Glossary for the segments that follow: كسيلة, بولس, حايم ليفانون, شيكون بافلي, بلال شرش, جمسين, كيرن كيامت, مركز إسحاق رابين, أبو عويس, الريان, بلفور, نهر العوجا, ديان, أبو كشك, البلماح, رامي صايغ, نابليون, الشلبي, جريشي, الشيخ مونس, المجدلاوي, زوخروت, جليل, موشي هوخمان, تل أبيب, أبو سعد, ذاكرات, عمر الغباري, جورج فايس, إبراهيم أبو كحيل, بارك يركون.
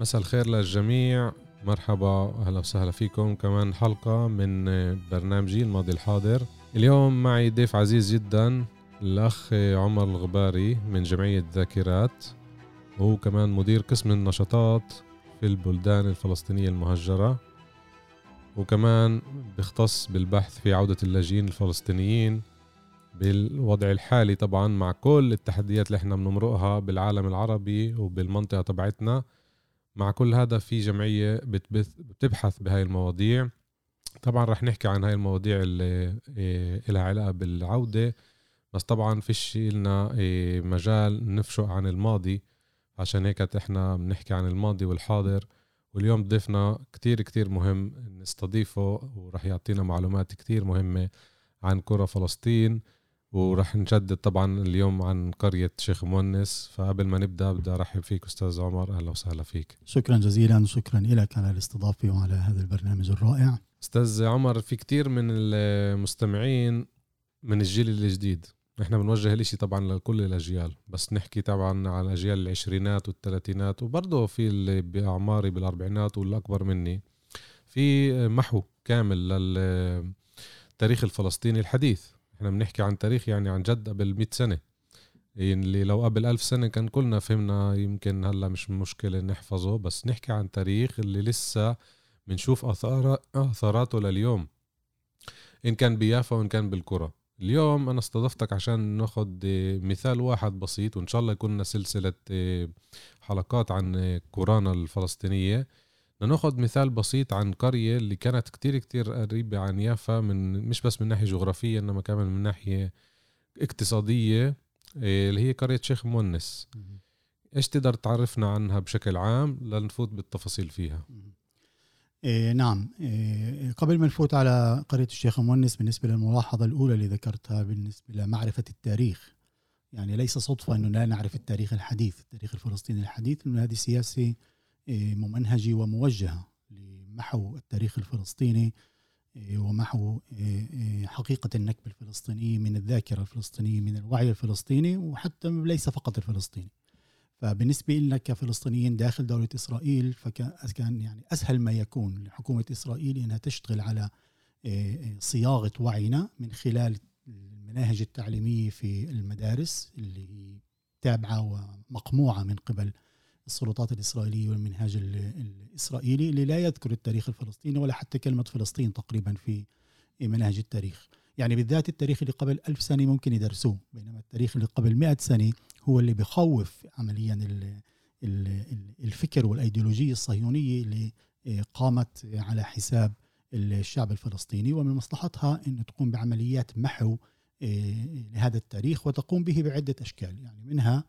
مساء الخير للجميع، مرحبا، أهلا وسهلا فيكم كمان حلقة من برنامجي الماضي الحاضر. اليوم معي ضيف عزيز جدا، الأخ عمر الغباري من جمعية ذاكرات، وهو كمان مدير قسم النشاطات في البلدان الفلسطينية المهجرة، وكمان بيختص بالبحث في عودة اللاجئين الفلسطينيين بالوضع الحالي، طبعا مع كل التحديات اللي احنا بنمرقها بالعالم العربي وبالمنطقة تبعتنا. مع كل هذا في جمعية بتبحث بهاي المواضيع. طبعا رح نحكي عن هاي المواضيع اللي لها علاقة بالعودة، بس طبعا فيش لنا مجال نفشق عن الماضي، عشان هيك احنا بنحكي عن الماضي والحاضر. واليوم ضيفنا كتير كتير مهم نستضيفه، ورح يعطينا معلومات كتير مهمة عن كرة فلسطين، ورح نجدد طبعا اليوم عن قرية الشيخ مونس. فقبل ما نبدأ بدي أرحب فيك أستاذ عمر، أهلا وسهلا فيك. شكرا جزيلا وشكرا لك على الاستضافة وعلى هذا البرنامج الرائع. أستاذ عمر، في كتير من المستمعين من الجيل الجديد، نحن بنوجه الاشي طبعا لكل الأجيال، بس نحكي طبعا عن أجيال العشرينات والثلاثينات، وبرضه في اللي بأعماري بالأربعينات والأكبر مني، في محو كامل للتاريخ الفلسطيني الحديث. احنا بنحكي عن تاريخ يعني عن جد قبل 100 سنة، اللي لو قبل 1000 سنة كان كلنا فهمنا، يمكن هلا مش مشكلة نحفظه، بس نحكي عن تاريخ اللي لسه بنشوف اثاراته لليوم، ان كان بيافا وان كان بالكرة. اليوم انا استضفتك عشان ناخد مثال واحد بسيط، وان شاء الله يكوننا سلسلة حلقات عن كورانا الفلسطينية. ناخد مثال بسيط عن قرية اللي كانت كتير كتير قريبة عن يافا، من مش بس من ناحية جغرافية إنما كمان من ناحية اقتصادية، اللي هي قرية شيخ مونس. إيش تقدر تعرفنا عنها بشكل عام لنفوت بالتفاصيل فيها؟ نعم، قبل ما نفوت على قرية الشيخ مونس، بالنسبة للملاحظة الأولى اللي ذكرتها بالنسبة لمعرفة التاريخ، يعني ليس صدفة إنه لا نعرف التاريخ الحديث، التاريخ الفلسطيني الحديث، إنه هذه سياسة ممنهجة وموجهة لمحو التاريخ الفلسطيني ومحو حقيقة النكبة الفلسطينية من الذاكرة الفلسطينية من الوعي الفلسطيني، وحتى ليس فقط الفلسطيني. فبالنسبة لنا كفلسطينيين داخل دولة إسرائيل، فكان يعني أسهل ما يكون لحكومة إسرائيل أنها تشتغل على صياغة وعينا من خلال المناهج التعليمية في المدارس اللي هي تابعة ومقموعة من قبل السلطات الإسرائيلية والمنهاج الإسرائيلي، اللي لا يذكر التاريخ الفلسطيني ولا حتى كلمة فلسطين تقريبا في مناهج التاريخ. يعني بالذات التاريخ اللي قبل 1000 سنة ممكن يدرسوه، بينما التاريخ اللي قبل 100 سنة هو اللي بخوف عمليا الفكر والأيديولوجية الصهيونية اللي قامت على حساب الشعب الفلسطيني، ومن مصلحتها أن تقوم بعمليات محو لهذا التاريخ، وتقوم به بعدة أشكال، يعني منها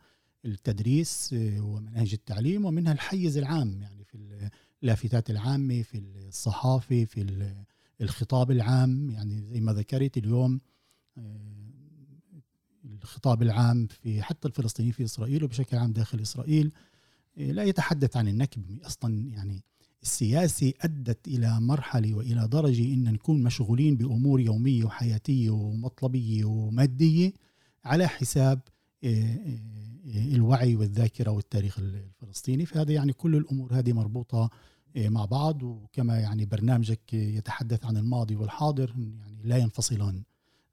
التدريس ومناهج التعليم، ومنها الحيز العام، يعني في اللافتات العامة، في الصحافة، في الخطاب العام. يعني زي ما ذكرت اليوم الخطاب العام في حتى الفلسطينيين في إسرائيل وبشكل عام داخل إسرائيل لا يتحدث عن النكبة أصلا. يعني السياسة أدت إلى مرحلة وإلى درجة إن نكون مشغولين بأمور يومية وحياتية ومطلبية ومادية على حساب الوعي والذاكرة والتاريخ الفلسطيني. فهذا يعني كل الأمور هذه مربوطة مع بعض، وكما يعني برنامجك يتحدث عن الماضي والحاضر، يعني لا ينفصلان.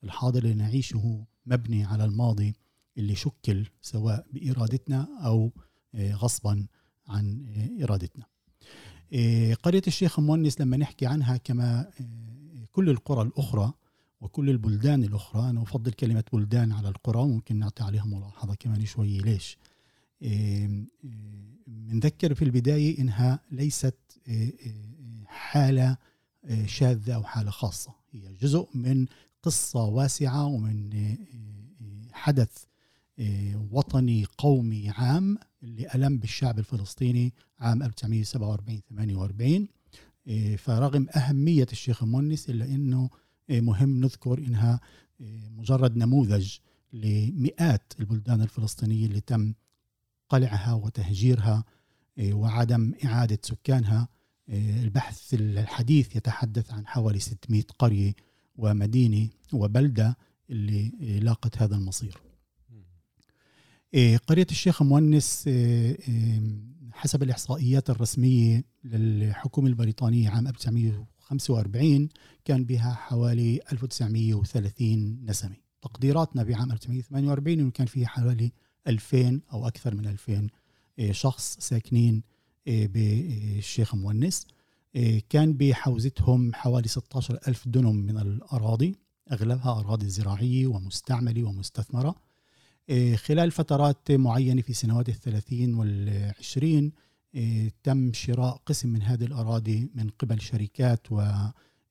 الحاضر اللي نعيشه مبني على الماضي اللي شكل سواء بإرادتنا أو غصبا عن إرادتنا. قرية الشيخ مونس لما نحكي عنها، كما كل القرى الأخرى وكل البلدان الأخرى، أنا أفضل كلمة بلدان على القرى، وممكن نعطي عليها ملاحظة كمان شوية. ليش؟ منذكر في البداية إنها ليست حالة شاذة أو حالة خاصة، هي جزء من قصة واسعة ومن حدث وطني قومي عام اللي ألم بالشعب الفلسطيني عام 1947-48. فرغم أهمية الشيخ مونس إلا أنه مهم نذكر أنها مجرد نموذج لمئات البلدان الفلسطينية اللي تم قلعها وتهجيرها وعدم إعادة سكانها. البحث الحديث يتحدث عن حوالي 600 قرية ومدينة وبلدة اللي لاقت هذا المصير. قرية الشيخ مونس حسب الإحصائيات الرسمية للحكومة البريطانية عام 1945 كان بها حوالي 1930 نسمة. تقديراتنا بعام 1948 إنه كان فيها حوالي 2000 أو أكثر من 2000 شخص ساكنين بالشيخ مونس. كان بحوزتهم حوالي 16 ألف دنم من الأراضي، أغلبها أراضي زراعية ومستعملة ومستثمرة. خلال فترات معينة في سنوات 1930 وال20 تم شراء قسم من هذه الأراضي من قبل شركات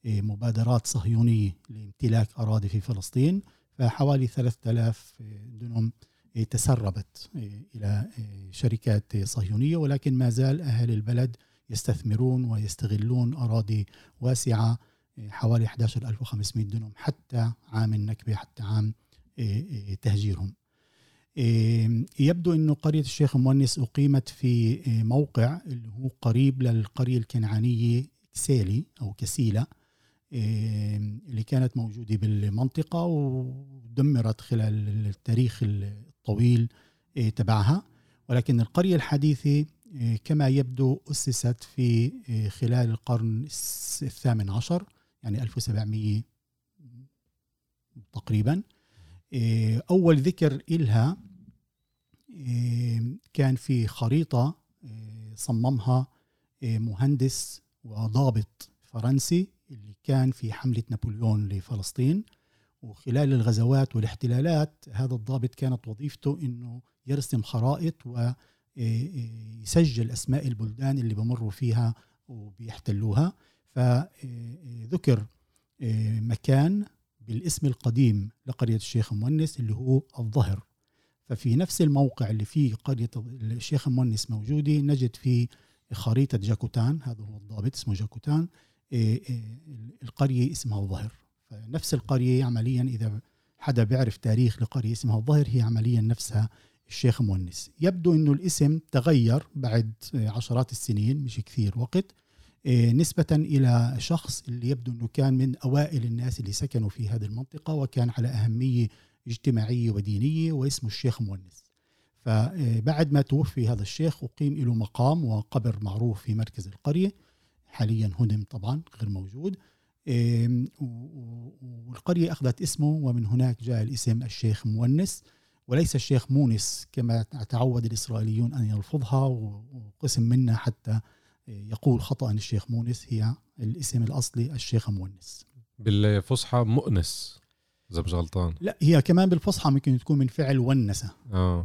ومبادرات صهيونية لامتلاك أراضي في فلسطين، فحوالي 3000 دنم تسربت إلى شركات صهيونية، ولكن ما زال أهل البلد يستثمرون ويستغلون أراضي واسعة حوالي 11500 دنم حتى عام النكبة، حتى عام تهجيرهم. يبدو أن قرية الشيخ مونس أقيمت في موقع اللي هو قريب للقرية الكنعانية كسيلي أو كسيلة اللي كانت موجودة بالمنطقة ودمرت خلال التاريخ الطويل تبعها، ولكن القرية الحديثة كما يبدو أسست في خلال القرن 18 يعني 1700 تقريبا. أول ذكر إلها كان في خريطة صممها مهندس وضابط فرنسي اللي كان في حملة نابليون لفلسطين، وخلال الغزوات والاحتلالات هذا الضابط كانت وظيفته إنه يرسم خرائط ويسجل أسماء البلدان اللي بمروا فيها وبيحتلوها. فذكر مكان بالاسم القديم لقرية الشيخ مونس اللي هو الظهر، ففي نفس الموقع اللي فيه قرية الشيخ مونس موجودة نجد في خريطة جاكوتان، هذا هو الضابط اسمه جاكوتان، القرية اسمها الظهر. فنفس القرية عمليا إذا حدا بيعرف تاريخ لقرية اسمها الظهر هي عمليا نفسها الشيخ مونس. يبدو أنه الاسم تغير بعد عشرات السنين مش كثير وقت نسبة إلى شخص اللي يبدو أنه كان من أوائل الناس اللي سكنوا في هذه المنطقة وكان على أهمية اجتماعية ودينية واسمه الشيخ مونس. فبعد ما توفي هذا الشيخ أقيم له مقام وقبر معروف في مركز القرية، حاليا هدم طبعا غير موجود، والقرية أخذت اسمه ومن هناك جاء الاسم الشيخ مونس وليس الشيخ مونس كما تعود الإسرائيليون أن يلفظها، وقسم منها حتى يقول خطأ الشيخ مونس، هي الاسم الأصلي الشيخ مونس. بالفصحى مؤنس إذا مش غلطان، لا هي كمان بالفصحى ممكن تكون من فعل ونسة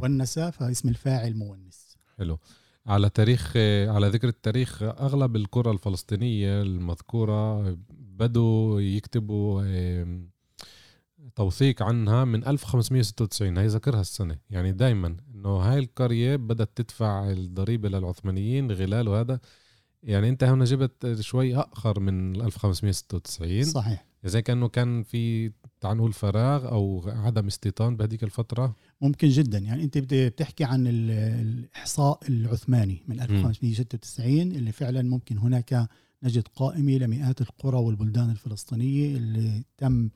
ونسة فاسم الفاعل مونس. حلو. على تاريخ، على ذكر التاريخ، أغلب القرى الفلسطينية المذكورة بدوا يكتبوا توثيق عنها من 1596، هي ذكرها السنة، يعني دايما إنه هاي القرية بدأت تدفع الضريبة للعثمانيين غلال، وهذا يعني أنت هنا جبت شوي أخر من 1596 صحيح، زي كأنه كان في تعنقول فراغ أو عدم استيطان بهذيك الفترة. ممكن جدا، يعني أنت بتحكي عن الإحصاء العثماني من 1596 اللي فعلا ممكن هناك نجد قائمة لمئات القرى والبلدان الفلسطينية اللي تم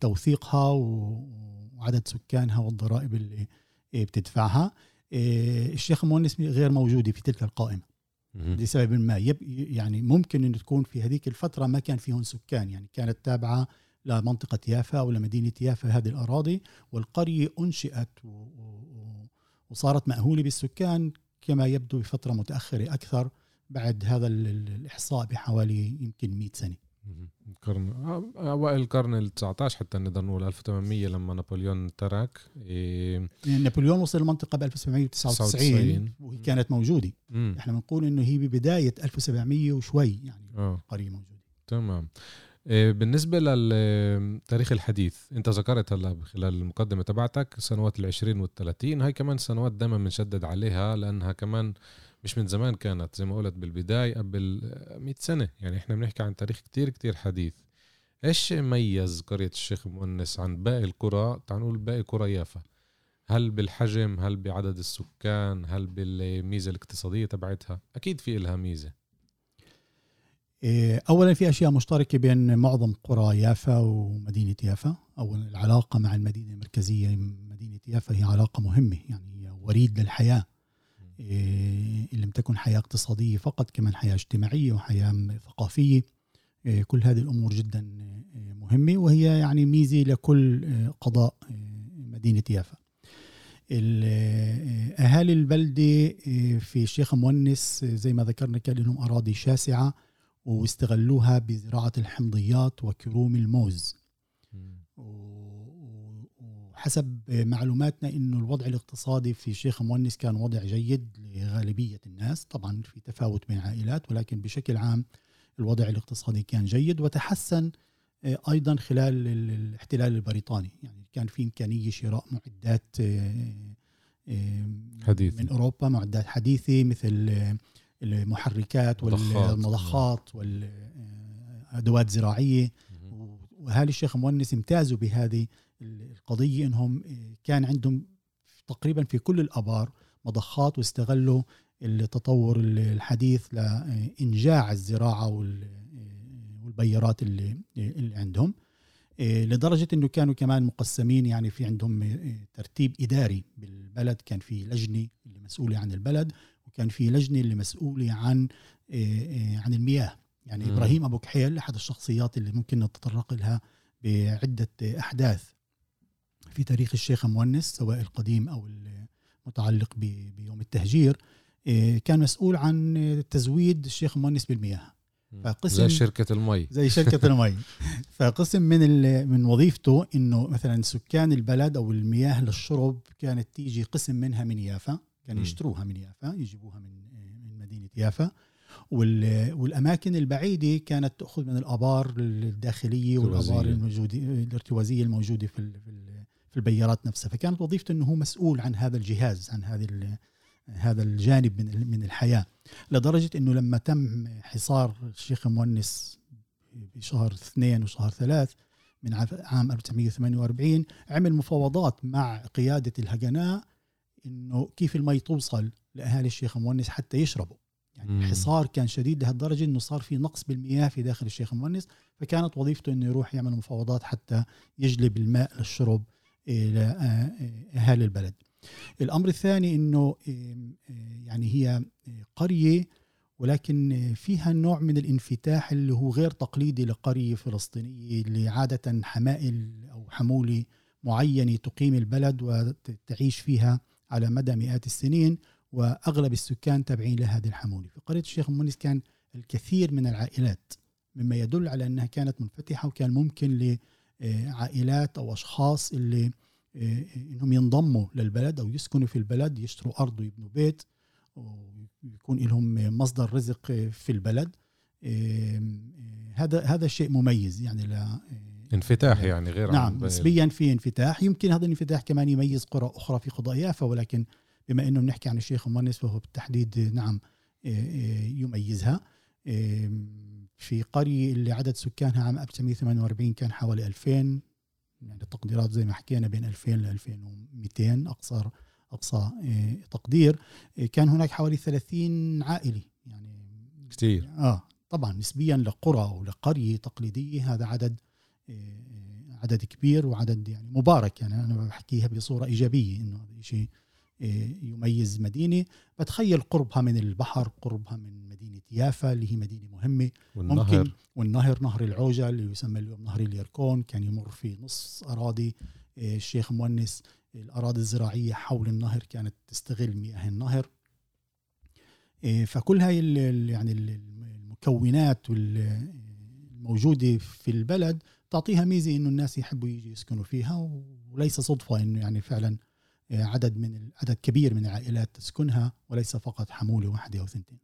توثيقها وعدد سكانها والضرائب اللي بتدفعها. الشيخ مونس غير موجودة في تلك القائمة لسبب ما، يعني ممكن أن تكون في هذيك الفترة ما كان فيهم سكان، يعني كانت تابعة لمنطقة يافا أو لمدينة يافا هذه الأراضي، والقرية أنشئت وصارت مأهولة بالسكان كما يبدو بفترة متأخرة أكثر بعد هذا الإحصاء بحوالي يمكن 100 سنة. القرن أوائل القرن ال19 حتى نقدر نقول 1800 لما نابليون ترك. نابليون وصل المنطقة ب 1799 وهي كانت موجودة. إحنا بنقول إنه هي ببداية 1700 وشوي يعني قرية موجودة. تمام. بالنسبة للتاريخ الحديث انت ذكرت هلا خلال المقدمة تبعتك سنوات 20 و30، هاي كمان سنوات دائما بنشدد عليها لانها كمان مش من زمان، كانت زي ما قلت بالبداية قبل 100 سنة، يعني احنا بنحكي عن تاريخ كتير كتير حديث. ايش ميز قرية الشيخ مونس عن باقي القرى؟ تعنقول باقي قرى يافا، هل بالحجم، هل بعدد السكان، هل بالميزة الاقتصادية تبعتها؟ اكيد في لها ميزة. أولا في أشياء مشتركة بين معظم قرى يافا ومدينة يافا. أولا العلاقة مع المدينة المركزية، مدينة يافا هي علاقة مهمة، يعني وريد للحياة، إن لم تكن حياة اقتصادية فقط كمان حياة اجتماعية وحياة ثقافية. كل هذه الأمور جدا مهمة، وهي يعني ميزة لكل قضاء مدينة يافا. أهالي البلدة في الشيخ مونس زي ما ذكرنا كان لهم أراضي شاسعة واستغلوها بزراعة الحمضيات وكروم الموز. وحسب معلوماتنا إنه الوضع الاقتصادي في الشيخ مونس كان وضع جيد لغالبية الناس، طبعا في تفاوت بين عائلات، ولكن بشكل عام الوضع الاقتصادي كان جيد وتحسن أيضا خلال الاحتلال البريطاني. يعني كان في إمكانية شراء معدات حديث من أوروبا، معدات حديثة مثل المحركات والمضخات والأدوات زراعية، وأهالي الشيخ مونس امتازوا بهذه القضية، إنهم كان عندهم تقريبا في كل الأبار مضخات، واستغلوا التطور الحديث لإنجاع الزراعة والبيارات اللي عندهم، لدرجة إنه كانوا كمان مقسمين، يعني في عندهم ترتيب إداري بالبلد، كان في لجنة اللي مسؤولة عن البلد، كان في لجنة اللي مسؤولة عن المياه. يعني إبراهيم أبو كحيل أحد الشخصيات اللي ممكن نتطرق لها بعدة أحداث في تاريخ الشيخ مونس سواء القديم أو المتعلق بيوم التهجير، كان مسؤول عن تزويد الشيخ مونس بالمياه، زي شركة المي فقسم من وظيفته إنه مثلا سكان البلد أو المياه للشرب كانت تيجي قسم منها من يافا، كان يشتروها من يافا، يجيبوها من مدينة يافا، والأماكن البعيدة كانت تأخذ من الأبار الداخلية والأبار الموجودة الارتوازية الموجودة في البيارات نفسها. فكانت وظيفته أنه هو مسؤول عن هذا الجهاز، عن هذا الجانب من الحياة، لدرجة أنه لما تم حصار الشيخ مونس بشهر 2 وشهر 3 من عام 1948 عمل مفاوضات مع قيادة الهجناء إنه كيف المي توصل لأهالي الشيخ مونس حتى يشربوا. يعني الحصار كان شديد لهالدرجة إنه صار في نقص بالمياه في داخل الشيخ مونس، فكانت وظيفته إنه يروح يعمل مفاوضات حتى يجلب الماء للشرب لأهالي البلد. الأمر الثاني إنه يعني هي قرية ولكن فيها نوع من الانفتاح اللي هو غير تقليدي لقرية فلسطينية اللي عادة حمائل أو حمولة معينة تقيم البلد وتعيش فيها على مدى مئات السنين، وأغلب السكان تابعين لهذه الحمولة. في قرية الشيخ مونس كان الكثير من العائلات، مما يدل على أنها كانت منفتحة، وكان ممكن لعائلات أو أشخاص اللي إنهم ينضموا للبلد أو يسكنوا في البلد، يشتروا أرض ويبنوا بيت ويكون لهم مصدر رزق في البلد. هذا شيء مميز، يعني انفتاح يعني غير نعم نسبيا في انفتاح. يمكن هذا الانفتاح كمان يميز قرى أخرى في قضاء يافا، ولكن بما أنه نحكي عن الشيخ مونس فهو بالتحديد نعم يميزها. في قرية اللي عدد سكانها عام 1948 كان حوالي 2000، يعني التقديرات زي ما حكينا بين 2000 ل 2200 أقصى تقدير. كان هناك حوالي 30 عائلة، يعني كتير طبعا نسبيا لقرى ولقرية تقليدية، هذا عدد كبير وعدد يعني مبارك. يعني أنا بحكيها بصورة إيجابية إنه هذا شيء يميز مدينة. بتخيل قربها من البحر، قربها من مدينة يافا اللي هي مدينة مهمة، والنهر نهر العوجا اللي يسمى اليوم نهر اليركون كان يمر في نص أراضي الشيخ مونس. الأراضي الزراعية حول النهر كانت تستغل مياه النهر. فكل هاي يعني المكونات الموجودة في البلد تعطيها ميزة إنه الناس يحبوا يجي يسكنوا فيها، وليس صدفة إنه يعني فعلا عدد كبير من العائلات تسكنها، وليس فقط حمولة واحدة أو ثنتين.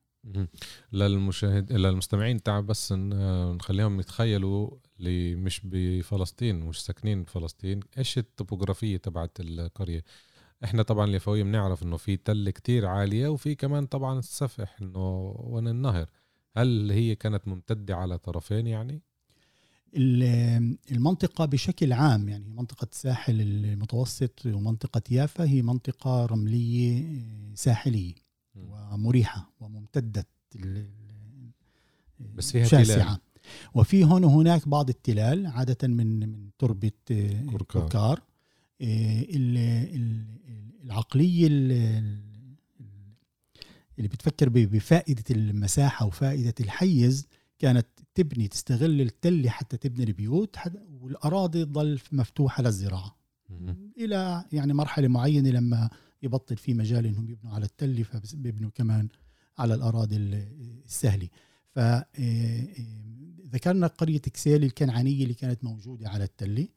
للمشاهد للمستمعين تعب بس نخليهم يتخيلوا اللي مش بفلسطين مش ساكنين بفلسطين ايش الطبوغرافية تبعت القرية. احنا طبعا اليفوية بنعرف انه في تل كتير عالية وفي كمان طبعا السفح انه وين النهر. هل هي كانت ممتدة على طرفين؟ يعني المنطقة بشكل عام يعني منطقة ساحل المتوسط ومنطقة يافا هي منطقة رملية ساحلية ومريحة وممتدة بس فيها تلال وفي هون وهناك بعض التلال عادة من تربة كركار. العقلية اللي بتفكر بفائدة المساحة وفائدة الحيز كانت تبني تستغل التل حتى تبني البيوت والأراضي تظل مفتوحة للزراعة إلى يعني مرحلة معينة لما يبطل في مجال إنهم يبنوا على التل فبيبنوا كمان على الأراضي السهلة. فذكرنا قرية كسيل الكنعانية اللي كانت موجودة على التل.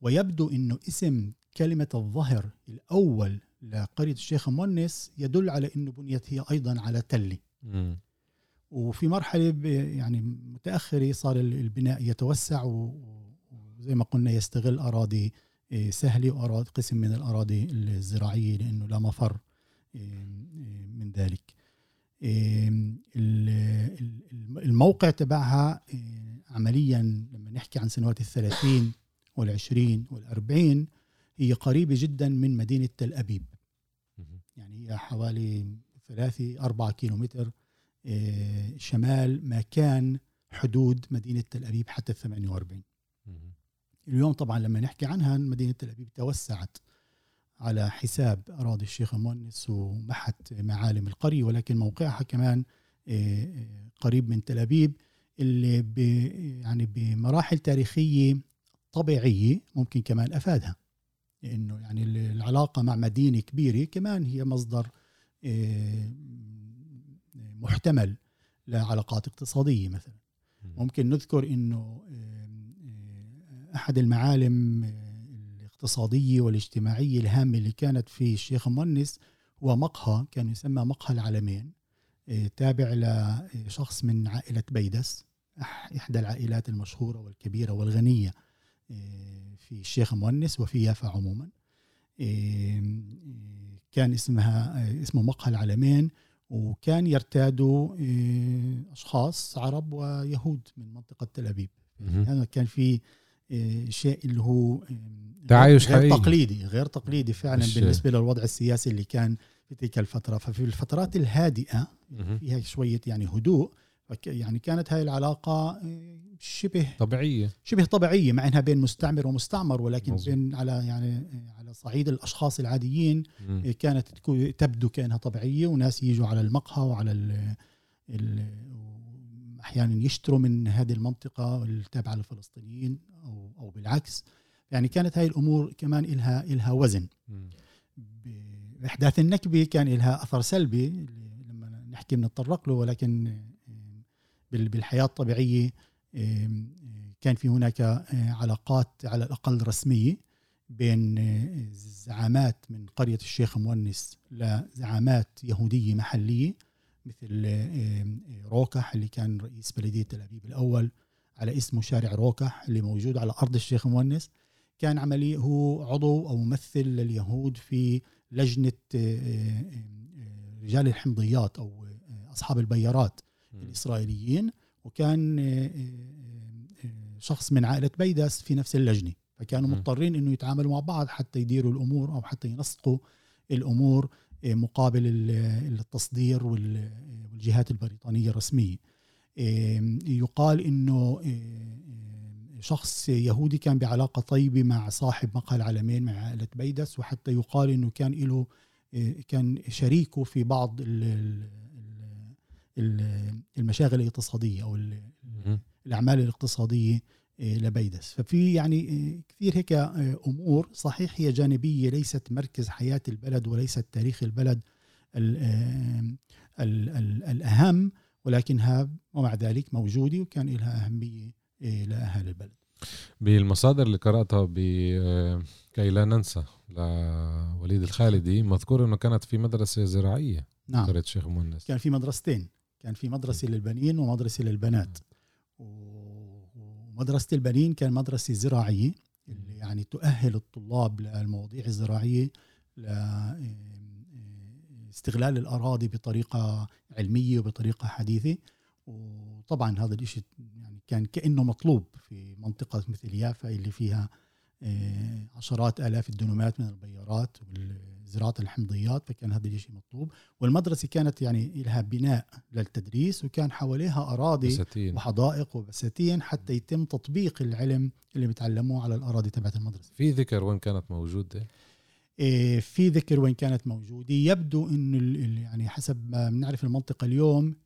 ويبدو إنه اسم كلمة الظهر الأول لقرية الشيخ مونس يدل على إنه بنيت هي أيضا على تل. وفي مرحلة يعني متأخرة صار البناء يتوسع وزي ما قلنا يستغل أراضي سهلة وأراضي قسم من الأراضي الزراعية لأنه لا مفر من ذلك. الموقع تبعها عمليا لما نحكي عن سنوات 30 وال20 وال40 هي قريبة جدا من مدينة تل أبيب يعني هي حوالي 3-4 كيلومتر شمال ما كان حدود مدينة تل أبيب حتى 48. اليوم طبعا لما نحكي عنها مدينة تل أبيب توسعت على حساب أراضي الشيخ مونس ومحت معالم القرية ولكن موقعها كمان قريب من تل أبيب اللي يعني بمراحل تاريخية طبيعية ممكن كمان أفادها لأنه يعني العلاقة مع مدينة كبيرة كمان هي مصدر محتمل لعلاقات اقتصادية مثلا. ممكن نذكر إنه أحد المعالم الاقتصادية والاجتماعية الهامة اللي كانت في الشيخ مونس هو مقهى كان يسمى مقهى العلمين تابع لشخص من عائلة بيدس إحدى العائلات المشهورة والكبيرة والغنية في الشيخ مونس وفي يافا عموما. كان اسمه مقهى العلمين وكان يرتادوا أشخاص عرب ويهود من منطقة تل أبيب. يعني كان في شيء اللي هو تعايش غير تقليدي غير تقليدي فعلا بالنسبة للوضع السياسي اللي كان في تلك الفترة. ففي الفترات الهادئة فيها شوية يعني هدوء يعني كانت هاي العلاقة شبه طبيعية مع انها بين مستعمر ومستعمر ولكن بين على صعيد الاشخاص العاديين كانت تبدو كأنها طبيعية وناس يجوا على المقهى وعلى احيانا يشتروا من هذه المنطقة التابعة للفلسطينيين او بالعكس. يعني كانت هاي الامور كمان إلها وزن. باحداث النكبة كان إلها اثر سلبي لما نحكي بنتطرق له ولكن بالحياة الطبيعية كان في هناك علاقات على الأقل رسمية بين زعامات من قرية الشيخ مونس لزعامات يهودية محلية مثل روكح اللي كان رئيس بلدية تل أبيب الأول على اسمه شارع روكح اللي موجود على أرض الشيخ مونس. كان عمليا هو عضو أو ممثل لليهود في لجنة رجال الحمضيات أو أصحاب البيارات الإسرائيليين وكان شخص من عائلة بيدس في نفس اللجنة فكانوا مضطرين إنه يتعاملوا مع بعض حتى يديروا الأمور أو حتى ينسقوا الأمور مقابل التصدير والجهات البريطانية الرسمية. يقال إنه شخص يهودي كان بعلاقة طيبة مع صاحب مقهى العلمين مع عائلة بيدس وحتى يقال إنه كان له كان شريكه في بعض المشاغل الاقتصادية أو الأعمال الاقتصادية لبيدس. ففي يعني كثير هيك أمور صحيح هي جانبية ليست مركز حياة البلد وليست تاريخ البلد الأهم ولكنها ومع ذلك موجودة وكان لها أهمية لأهل البلد. بالمصادر اللي قرأتها كي لا ننسى لوليد الخالدي مذكور أنه كانت في مدرسة زراعية. نعم. قرية الشيخ مونس كان في مدرستين كان في مدرسة للبنين ومدرسة للبنات. ومدرسة البنين كان مدرسة زراعية اللي يعني تؤهل الطلاب للمواضيع الزراعية لاستغلال الأراضي بطريقة علمية وبطريقة حديثة. وطبعا هذا الاشي يعني كان كأنه مطلوب في منطقة مثل يافا اللي فيها عشرات آلاف الدنومات من البيارات والزراعة الحمضيات، فكان هذا الشيء مطلوب. والمدرسة كانت يعني لها بناء للتدريس وكان حواليها أراضي بساتين وحدائق وبساتين حتى يتم تطبيق العلم اللي بتعلموه على الأراضي تبعت المدرسة. في ذكر وين كانت موجودة؟ في ذكر وين كانت موجودة يبدو إنه يعني حسب ما بنعرف المنطقة اليوم،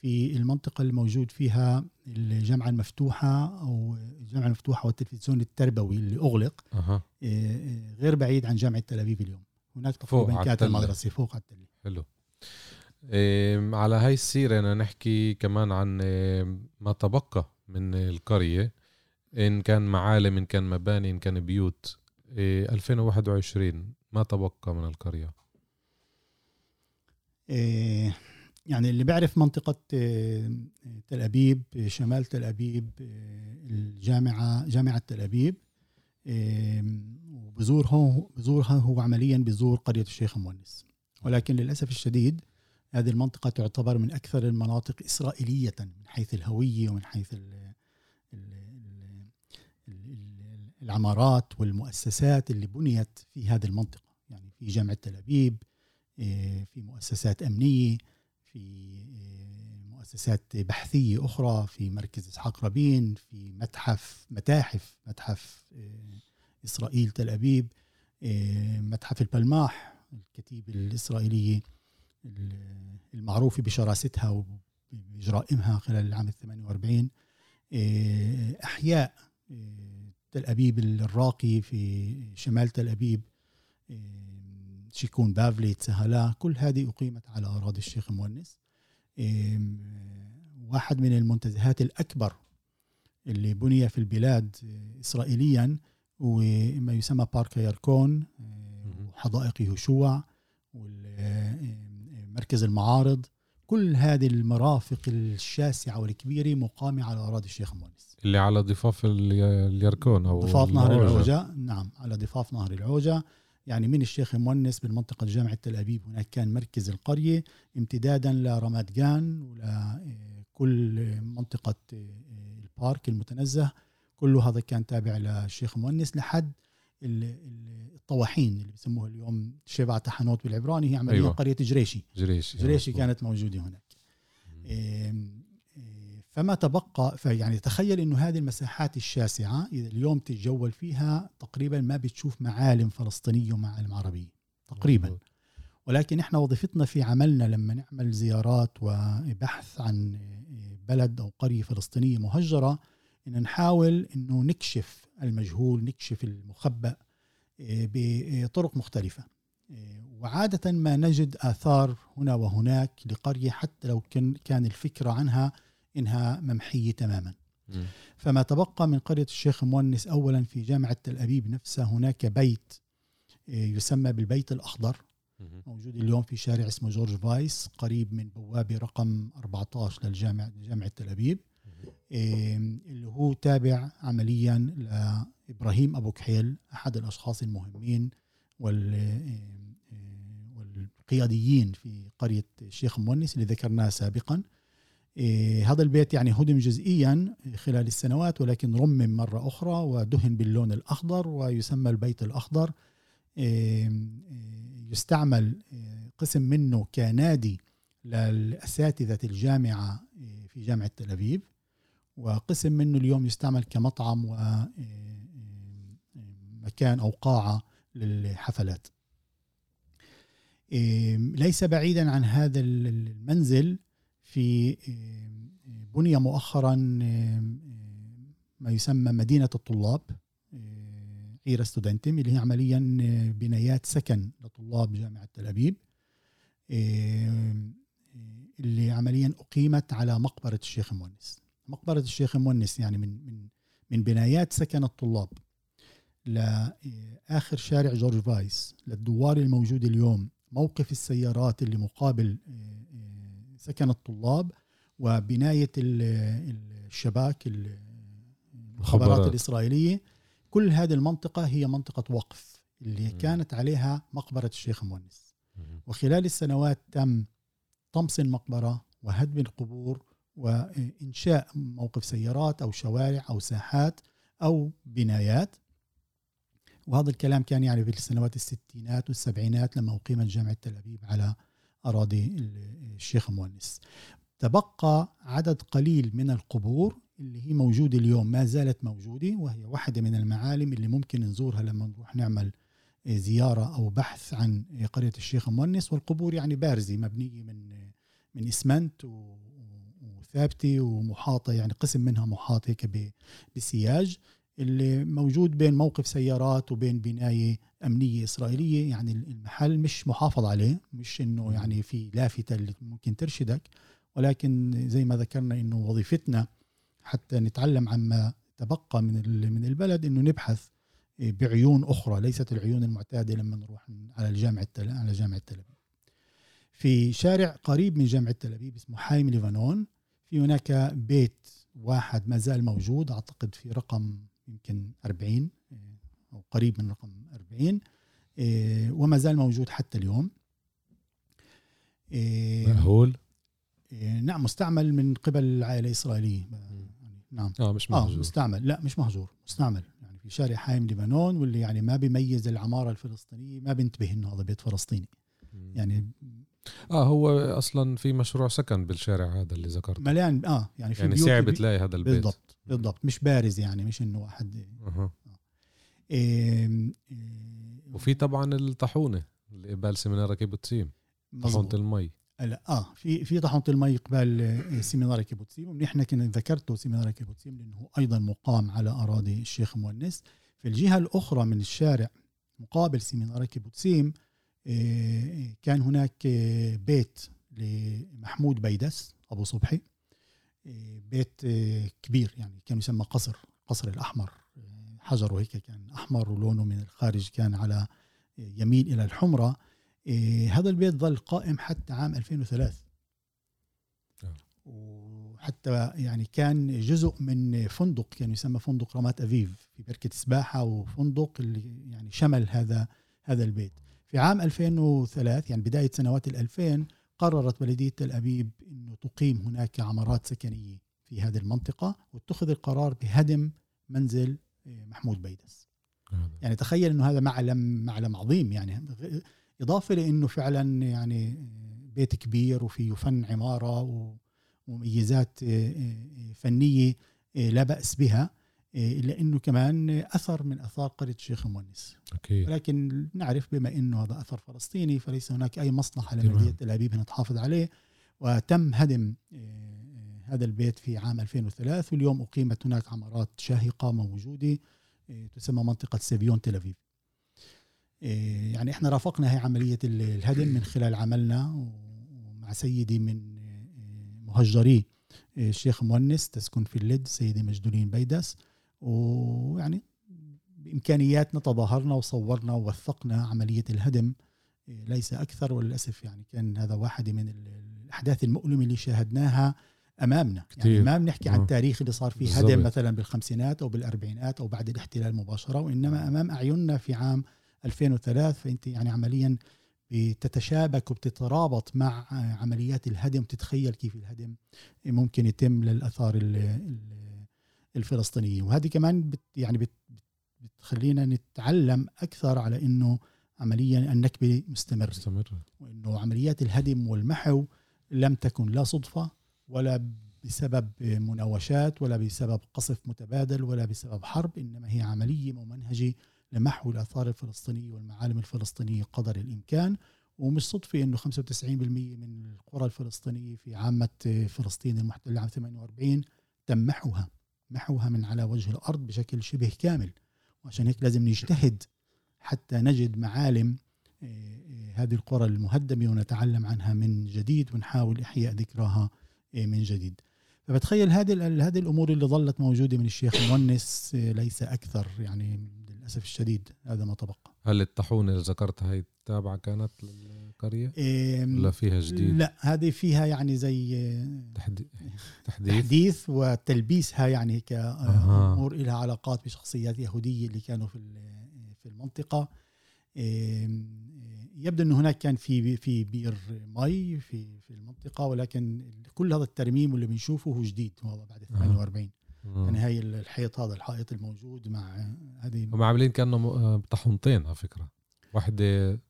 في المنطقة الموجود فيها الجامعة المفتوحة أو الجامعة المفتوحة والتلفزيون التربوي اللي أغلق غير بعيد عن جامعة تل أبيب اليوم، هناك تقريبا كانت المدرسة فوق على التل. حلو. على هاي السيرة أنا نحكي كمان عن ما تبقى من القرية، إن كان معالم إن كان مباني إن كان بيوت. 2021 ما تبقى من القرية؟ يعني اللي بعرف منطقة تل أبيب، شمال تل أبيب، الجامعة جامعة تل أبيب، وبزورها هو عمليا بزور قرية الشيخ مونس. ولكن للأسف الشديد هذه المنطقة تعتبر من أكثر المناطق إسرائيلية من حيث الهوية ومن حيث العمارات والمؤسسات اللي بنيت في هذه المنطقة. يعني في جامعة تل أبيب، في مؤسسات أمنية، في مؤسسات بحثية أخرى، في مركز إسحاق رابين، في متحف إسرائيل تل أبيب، متحف البلماح الكتيبة الإسرائيلية المعروفة بشراستها وبجرائمها خلال العام 48، أحياء تل أبيب الراقي في شمال تل أبيب، شيكون بافلي تسهلا، كل هذه أقيمت على أراضي الشيخ مونس. واحد من المنتزهات الأكبر اللي بني في البلاد إسرائيليا وما يسمى بارك يركون وحدائق يهوشوع ومركز المعارض، كل هذه المرافق الشاسعة والكبيرة مقامة على أراضي الشيخ مونس اللي على ضفاف اليركون أو ضفاف نهر العوجا. نعم، على ضفاف نهر العوجا. يعني من الشيخ مونس بالمنطقة جامعة تل أبيب هناك كان مركز القرية، امتدادا لرماد جان ولكل منطقة البارك المتنزه، كل هذا كان تابع للشيخ مونس لحد الطواحين اللي بسموها اليوم شبع تحنوت بالعبراني، هي عمليا أيوة. قرية جريشي كانت موجودة هناك. فما تبقى، فيعني تخيل انه هذه المساحات الشاسعة اذا اليوم تتجول فيها تقريبا ما بتشوف معالم فلسطينية ومعالم عربية تقريبا. ولكن احنا وظيفتنا في عملنا لما نعمل زيارات وبحث عن بلد او قرية فلسطينية مهجرة إن نحاول إنه نكشف المجهول، نكشف المخبأ بطرق مختلفة. وعادة ما نجد آثار هنا وهناك لقرية حتى لو كان الفكرة عنها إنها ممحية تماما. فما تبقى من قرية الشيخ مونس، أولا في جامعة تل أبيب نفسها هناك بيت يسمى بالبيت الأخضر، موجود اليوم في شارع اسمه جورج فايس قريب من بوابة رقم 14 لجامعة تل أبيب، اللي هو تابع عمليا لإبراهيم أبو كحيل أحد الأشخاص المهمين والقياديين في قرية الشيخ مونس اللي ذكرناه سابقا. هذا البيت يعني هدم جزئيا خلال السنوات ولكن رمم مرة أخرى ودهن باللون الأخضر ويسمى البيت الأخضر. يستعمل قسم منه كنادي للأساتذة الجامعة في جامعة تل أبيب، وقسم منه اليوم يستعمل كمطعم ومكان أو قاعة للحفلات. ليس بعيدا عن هذا المنزل في بني مؤخرا ما يسمى مدينة الطلاب، عيرة ستودنتيم، اللي هي عمليا بنايات سكن لطلاب جامعة تل أبيب، اللي عمليا أقيمت على مقبرة الشيخ مونس. مقبرة الشيخ مونس يعني من بنايات سكن الطلاب لآخر شارع جورج فايس للدوار الموجود اليوم، موقف السيارات اللي مقابل سكن الطلاب وبناية الشباك الخبرات الإسرائيلية. كل هذه المنطقة هي منطقة وقف اللي كانت عليها مقبرة الشيخ مونس، وخلال السنوات تم طمس المقبرة وهدم القبور وإنشاء موقف سيارات أو شوارع أو ساحات أو بنايات. وهذا الكلام كان يعني في السنوات الستينات والسبعينات لما أقيمت جامعة تل أبيب على أراضي الشيخ مونس. تبقى عدد قليل من القبور اللي هي موجودة اليوم، ما زالت موجودة، وهي واحدة من المعالم اللي ممكن نزورها لما نروح نعمل زيارة أو بحث عن قرية الشيخ مونس. والقبور يعني بارزة، مبنية من إسمنت وثابتة ومحاطة، يعني قسم منها محاطة بسياج، اللي موجود بين موقف سيارات وبين بناية أمنية إسرائيلية. يعني المحل مش محافظ عليه، مش إنه يعني في لافتة اللي ممكن ترشدك، ولكن زي ما ذكرنا إنه وظيفتنا حتى نتعلم عما تبقى من البلد إنه نبحث بعيون أخرى ليست العيون المعتادة لما نروح على جامعة تل أبيب. في شارع قريب من جامعة تل أبيب اسمه حايم ليفانون، في هناك بيت واحد ما زال موجود، أعتقد في رقم يمكن 40 أو قريب من رقم 40، وما زال موجود حتى اليوم. مأهول؟ نعم، مستعمل من قبل العائلة الإسرائيلية. نعم. مش مهجور. مستعمل، لا مش مهجور، مستعمل يعني في شارع حايم ليبانون، واللي يعني ما بيميز العمارة الفلسطينية، ما بنتبه إنه هذا بيت فلسطيني. يعني هو أصلا في مشروع سكن بالشارع هذا اللي ذكرته مليان. يعني في ساعة بتلاقي هذا البيت بالضبط مش بارز، يعني مش إنه أحد. وفي طبعا الطاحونة اللي قبال سمينار كيبوتسيم، طاحونة المي. لا في طاحونة المي قبال سيمينار كيبوتسيم، ونحن كنا ذكرته سيمينار كيبوتسيم لأنه أيضا مقام على أراضي الشيخ مونس. في الجهة الأخرى من الشارع مقابل سيمينار كيبوتسيم كان هناك بيت لمحمود بيدس أبو صبحي، بيت كبير، يعني كان يسمى قصر الأحمر، حجره هيك كان أحمر ولونه من الخارج كان على يميل إلى الحمرة. هذا البيت ظل قائم حتى عام 2003، وحتى يعني كان جزء من فندق كان يسمى فندق رامات أبيب في بركة سباحة، وفندق اللي يعني شمل هذا البيت. في عام 2003 يعني بداية سنوات 2000 قررت بلدية تل أبيب أنه تقيم هناك عمارات سكنية في هذه المنطقة، واتخذ القرار بهدم منزل محمود بيدس. يعني تخيل أنه هذا معلم عظيم، يعني إضافة لأنه فعلا يعني بيت كبير وفيه فن عمارة ومميزات فنية لا بأس بها، إلا أنه كمان أثر من أثار قرية الشيخ مونس. ولكن نعرف بما أنه هذا أثر فلسطيني فليس هناك أي مصلحة لمدينة تل أبيب أن تحافظ عليه، وتم هدم هذا البيت في عام 2003. واليوم أقيمت هناك عمارات شاهقة موجودة تسمى منطقة سيبيون تل أبيب. يعني إحنا رافقنا هي عملية الهدم من خلال عملنا ومع سيدي من مهجري الشيخ مونس تسكن في اللد، سيدي مجدولين بيدس، ويعني بإمكانياتنا تظاهرنا وصورنا ووثقنا عملية الهدم، ليس أكثر. وللأسف يعني كان هذا واحد من الأحداث المؤلمة اللي شاهدناها أمامنا كتير. يعني ما بنحكي عن التاريخ اللي صار فيه بالزبط. هدم مثلا بالخمسينات أو بالأربعينات أو بعد الاحتلال مباشرة، وإنما أمام أعيننا في عام 2003. فأنت يعني عمليا بتتشابك وبتترابط مع عمليات الهدم، تتخيل كيف الهدم ممكن يتم للأثار الفلسطينية. وهذه كمان يعني بتخلينا نتعلم أكثر على أنه عمليا النكبة مستمرة، وأنه عمليات الهدم والمحو لم تكن لا صدفة ولا بسبب مناوشات ولا بسبب قصف متبادل ولا بسبب حرب، إنما هي عملية ممنهجة لمحو الآثار الفلسطينية والمعالم الفلسطينية قدر الإمكان. ومش صدفة أنه 95% من القرى الفلسطينية في عامة فلسطين المحتلة عام 48 تم محوها من على وجه الأرض بشكل شبه كامل. وعشان هيك لازم نجتهد حتى نجد معالم هذه القرى المهدمة ونتعلم عنها من جديد ونحاول إحياء ذكرها من جديد. فبتخيل هذه الأمور اللي ظلت موجودة من الشيخ مونس ليس أكثر، يعني للأسف الشديد هذا ما تبقى. هل الطاحونه اللي ذكرتها هي تابعه كانت للقريه ولا فيها جديد؟ لا هذه فيها يعني زي تحديث وتلبيسها يعني كأمور لها علاقات بشخصيات يهوديه اللي كانوا في المنطقه. يبدو أن هناك كان في بئر مي في المنطقة، ولكن كل هذا الترميم اللي بنشوفه هو جديد، هو بعد 48. يعني هاي الحيط، هذا الحائط الموجود مع هذه هم عاملين كأنه بطحنتين على فكرة، واحدة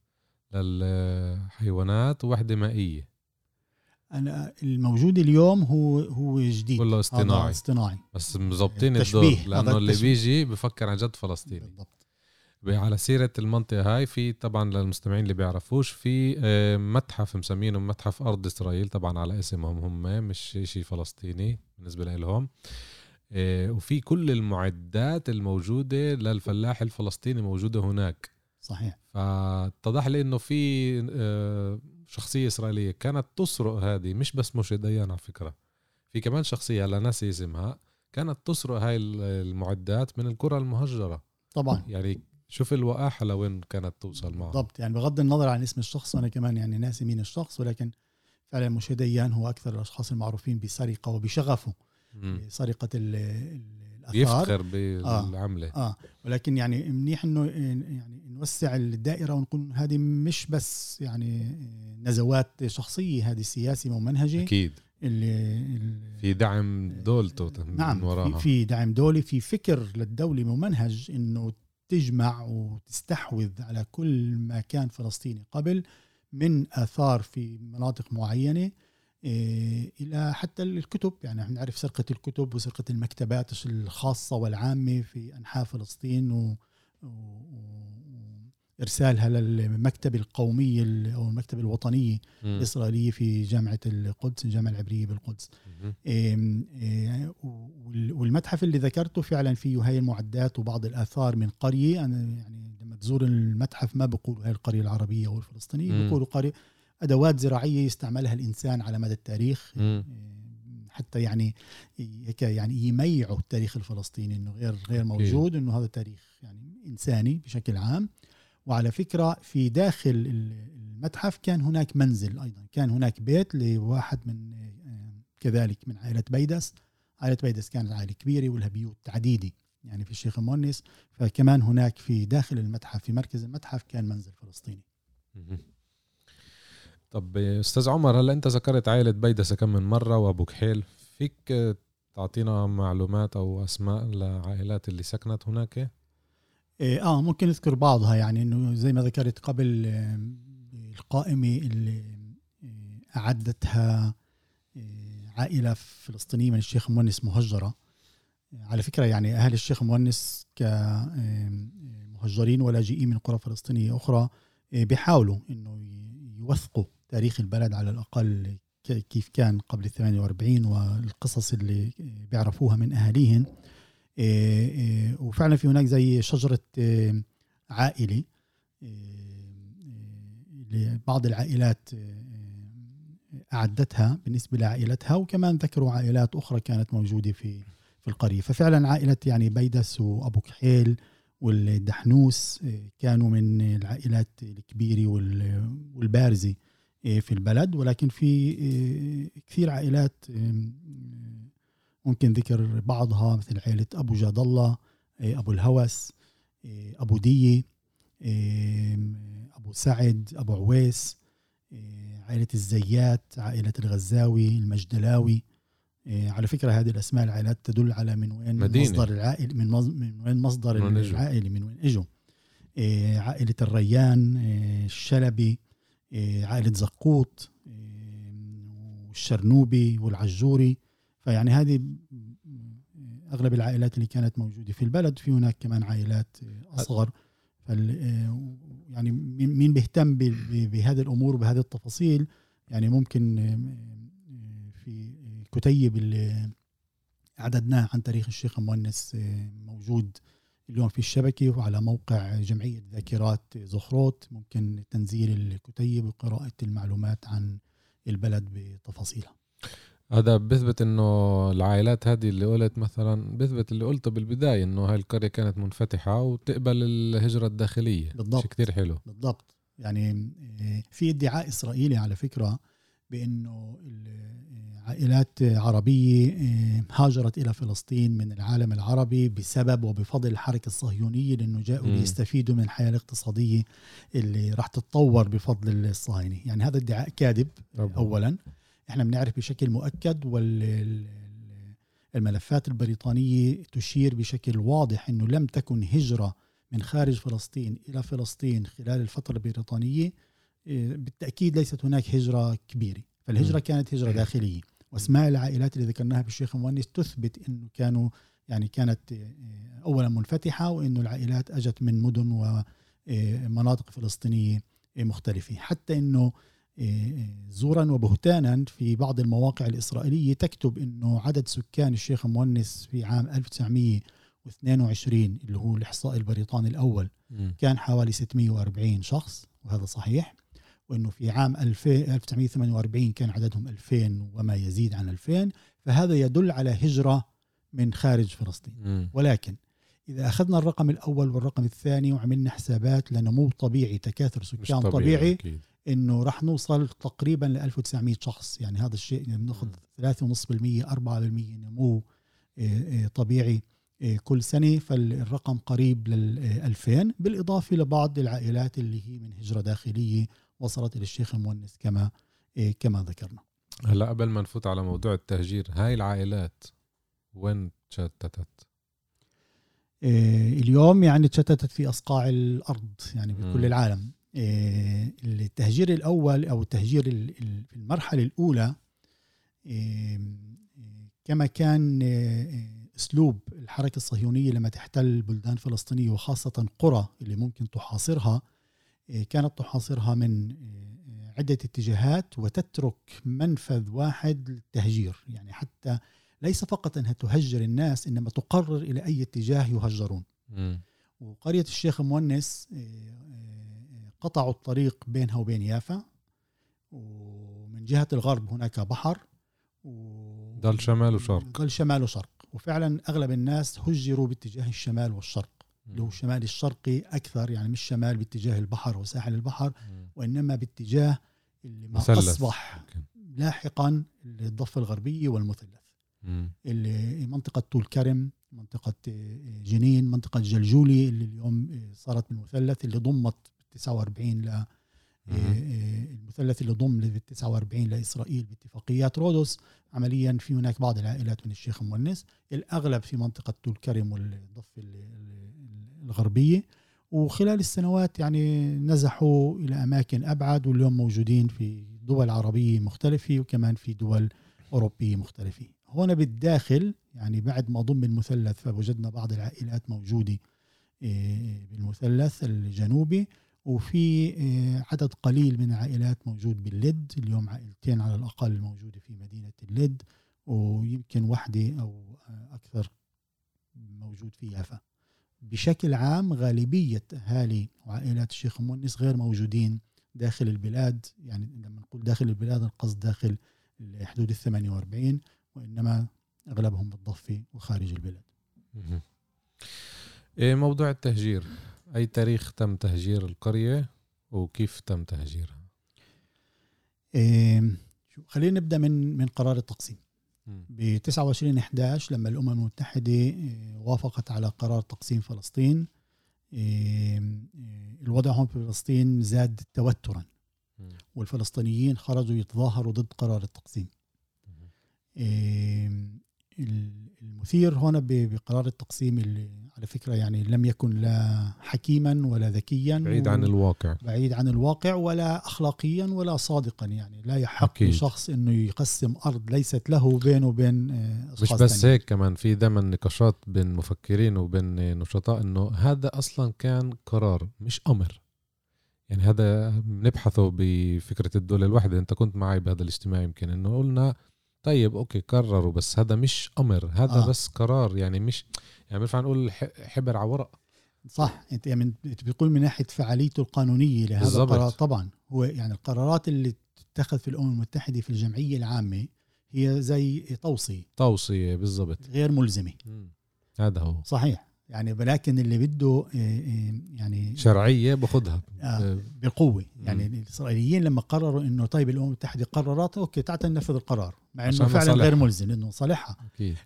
للحيوانات وواحدة مائية. أنا الموجود اليوم هو جديد كله اصطناعي، بس مزبطين الدور لأنه اللي بيجي بفكر عن جد فلسطيني بالضبط. على سيرة المنطقة هاي، في طبعا للمستمعين اللي بيعرفوش في متحف مسمينه متحف أرض إسرائيل، طبعا على اسمهم هم، مش شيء فلسطيني بالنسبة لهم. وفي كل المعدات الموجودة للفلاح الفلسطيني موجودة هناك. صحيح. فاتضح لي إنه في شخصية إسرائيلية كانت تسرق هذه، مش بس مش ديان على فكرة، في كمان شخصية لا ناسي اسمها كانت تسرق هاي المعدات من القرى المهجرة. طبعا يعني شوف الوقاحة لوين كانت توصل معه بالضبط. يعني بغض النظر عن اسم الشخص، أنا كمان يعني ناسي مين الشخص، ولكن فعلا مش ديان هو أكثر الأشخاص المعروفين بسرقة وبشغفه، سرقة الأثار، يفخر بالعملة. ولكن يعني منيح إنه يعني نوسع الدائرة ونقول هذه مش بس يعني نزوات شخصية، هذه سياسي ومنهجي أكيد. في دعم دولته من وراها. نعم، في دعم دولي، في فكر للدولي ممنهج إنه تجمع وتستحوذ على كل ما كان فلسطيني قبل من آثار في مناطق معينة، إلى حتى الكتب. يعني احنا نعرف سرقة الكتب وسرقة المكتبات الخاصة والعامة في أنحاء فلسطين، وإرسالها للمكتبة القومية أو المكتبة الوطنية الإسرائيلية في جامعة القدس، الجامعة العبرية بالقدس. والمتحف اللي ذكرته فعلا فيه هاي المعدات وبعض الآثار من قرية. أنا يعني لما تزور المتحف ما بقولوا هاي القرية العربية أو الفلسطينية، بقولوا قرية أدوات زراعية يستعملها الإنسان على مدى التاريخ، حتى يعني يميعوا التاريخ الفلسطيني، إنه غير موجود، إنه هذا تاريخ يعني إنساني بشكل عام. وعلى فكرة في داخل المتحف كان هناك منزل أيضا، كان هناك بيت لواحد من كذلك من عائلة بيدس. عائلة بيدس كانت عائلة كبيرة ولها بيوت عديدة يعني في الشيخ مونس، فكمان هناك في داخل المتحف في مركز المتحف كان منزل فلسطيني. طب أستاذ عمر، هلأ أنت ذكرت عائلة بيدس كم من مرة وأبو كحيل، فيك تعطينا معلومات أو أسماء لعائلات اللي سكنت هناك؟ ممكن نذكر بعضها. يعني انه زي ما ذكرت قبل، القائمة اللي اعدتها عائلة فلسطينية من الشيخ مونس مهجرة. على فكرة يعني اهل الشيخ مونس كمهجرين ولاجئين من قرى فلسطينية اخرى بيحاولوا انه يوثقوا تاريخ البلد على الاقل كيف كان قبل 48 والقصص اللي بيعرفوها من اهاليهم. وفعلا في هناك زي شجرة عائلة لبعض العائلات أعدتها بالنسبة لعائلتها، وكمان ذكروا عائلات أخرى كانت موجودة في القرية. ففعلا عائلة يعني بيدس وأبو كحيل والدحنوس كانوا من العائلات الكبيرة والبارزة في البلد، ولكن في كثير عائلات ممكن ذكر بعضها، مثل عائلة أبو جاد الله، أبو الهوس، أبو دية، أبو سعد، أبو عويس، عائلة الزيات، عائلة الغزاوي، المجدلاوي. على فكرة هذه الأسماء العائلات تدل على من وين مصدر العائلة، من وين مصدر العائلة، من وين إجوا. عائلة الريان، الشلبي، عائلة زقوط والشرنوبي والعجوري. فيعني هذه أغلب العائلات اللي كانت موجودة في البلد. في هناك كمان عائلات أصغر، يعني مين بيهتم بهذه الأمور بهذه التفاصيل؟ يعني ممكن في كتيب اللي عددناه عن تاريخ الشيخ مونس موجود اليوم في الشبكة وعلى موقع جمعية ذاكرات زوخروت، ممكن تنزيل الكتيب وقراءة المعلومات عن البلد بتفاصيلها. هذا بثبت انه العائلات هذه اللي قلت مثلا بثبت اللي قلته بالبدايه انه هاي القريه كانت منفتحه وتقبل الهجره الداخليه. بالضبط. شيء كتير حلو. بالضبط. يعني في ادعاء اسرائيلي على فكره بانه عائلات عربيه هاجرت الى فلسطين من العالم العربي بسبب وبفضل الحركه الصهيونيه لانه جاءوا يستفيدوا من الحياه الاقتصاديه اللي راح تتطور بفضل الصهاينه. يعني هذا ادعاء كاذب. اولا احنا بنعرف بشكل مؤكد والملفات البريطانية تشير بشكل واضح انه لم تكن هجرة من خارج فلسطين الى فلسطين خلال الفترة البريطانية. بالتأكيد ليست هناك هجرة كبيرة، فالهجرة كانت هجرة داخلية. واسماء العائلات اللي ذكرناها بالشيخ مونس تثبت انه كانوا يعني كانت اولا منفتحة وانه العائلات اجت من مدن ومناطق فلسطينية مختلفة. حتى انه زورا وبهتانا في بعض المواقع الإسرائيلية تكتب أنه عدد سكان الشيخ مونس في عام 1922 اللي هو الإحصاء البريطاني الأول كان حوالي 640 شخص، وهذا صحيح، وأنه في عام 1948 كان عددهم 2000 وما يزيد عن 2000، فهذا يدل على هجرة من خارج فلسطين. ولكن إذا أخذنا الرقم الأول والرقم الثاني وعملنا حسابات لنمو طبيعي تكاثر سكان طبيعي أكيد. إنه راح نوصل تقريبا ل 1900 شخص. يعني هذا الشيء بناخذ 3.5% 4% نمو طبيعي كل سنة، فالرقم قريب لل2000، بالإضافة لبعض العائلات اللي هي من هجرة داخلية وصلت إلى الشيخ مونس كما ذكرنا. هلا قبل ما نفوت على موضوع التهجير، هاي العائلات وين تشتتت؟ اليوم يعني تشتتت في أصقاع الأرض يعني بكل العالم. التهجير الأول أو التهجير في المرحلة الأولى كما كان أسلوب الحركة الصهيونية لما تحتل بلدان فلسطينية وخاصة قرى اللي ممكن تحاصرها، كانت تحاصرها من عدة اتجاهات وتترك منفذ واحد للتهجير. يعني حتى ليس فقط أنها تهجر الناس، إنما تقرر إلى أي اتجاه يهجرون. وقرية الشيخ مونس قطعوا الطريق بينها وبين يافا، ومن جهة الغرب هناك بحر ضل شمال وشرق وفعلا أغلب الناس هجروا باتجاه الشمال والشرق اللي هو الشمال الشرقي أكثر، يعني مش شمال باتجاه البحر وساحل البحر وإنما باتجاه اللي ما أصبح لاحقا للضفة الغربية والمثلث، اللي منطقة طول كرم، منطقة جنين، منطقة جلجولي اللي اليوم صارت بالمثلث اللي ضمت 49 المثلث اللي ضم ل 49 لإسرائيل باتفاقيات رودس. عمليا في هناك بعض العائلات من الشيخ مونس، الأغلب في منطقة طول كرم والضفة الغربية، وخلال السنوات يعني نزحوا إلى أماكن أبعد، واليوم موجودين في دول عربية مختلفة وكمان في دول أوروبية مختلفة. هنا بالداخل يعني بعد ما ضم المثلث فوجدنا بعض العائلات موجودة بالمثلث الجنوبي، وفي عدد قليل من العائلات موجود باللد. اليوم عائلتين على الأقل موجودة في مدينة اللد، ويمكن واحدة أو أكثر موجود في يافا. بشكل عام غالبية أهالي وعائلات الشيخ مونس غير موجودين داخل البلاد. يعني لما نقول داخل البلاد القصد داخل حدود 48، وإنما أغلبهم بالضفة وخارج البلاد. موضوع التهجير، أي تاريخ تم تهجير القرية وكيف تم تهجيرها؟ خلينا نبدأ من قرار التقسيم ب 29/11 لما الأمم المتحدة وافقت على قرار تقسيم فلسطين. الوضع هون في فلسطين زاد توترا، والفلسطينيين خرجوا يتظاهروا ضد قرار التقسيم. المثير هنا بقرار التقسيم اللي على فكرة يعني لم يكن لا حكيما ولا ذكيا، بعيد عن الواقع، ولا أخلاقيا ولا صادقا. يعني لا يحق لشخص أنه يقسم أرض ليست له بينه وبين أشخاص. مش بس هيك، كمان في دائما نقاشات بين مفكرين وبين نشطاء أنه هذا أصلا كان قرار مش أمر. يعني هذا نبحثه بفكرة الدولة الواحدة، أنت كنت معي بهذا الاجتماع يمكن، أنه قلنا طيب أوكي قرروا بس هذا مش أمر، هذا بس قرار. يعني مش يعني بنفع نقول حبر على ورق. صح، أنت يعني بتقول من ناحية فعاليته القانونية لهذا القرار. طبعا هو يعني القرارات اللي تتخذ في الأمم المتحدة في الجمعية العامة هي زي توصية بالضبط غير ملزمة. هذا هو صحيح يعني، ولكن اللي بده يعني شرعية بخدها بقوة. يعني الإسرائيليين لما قرروا إنه طيب الأمم المتحدة قررت أوكي تعال ننفذ القرار، مع إنه فعلا غير ملزم إنه صالحها.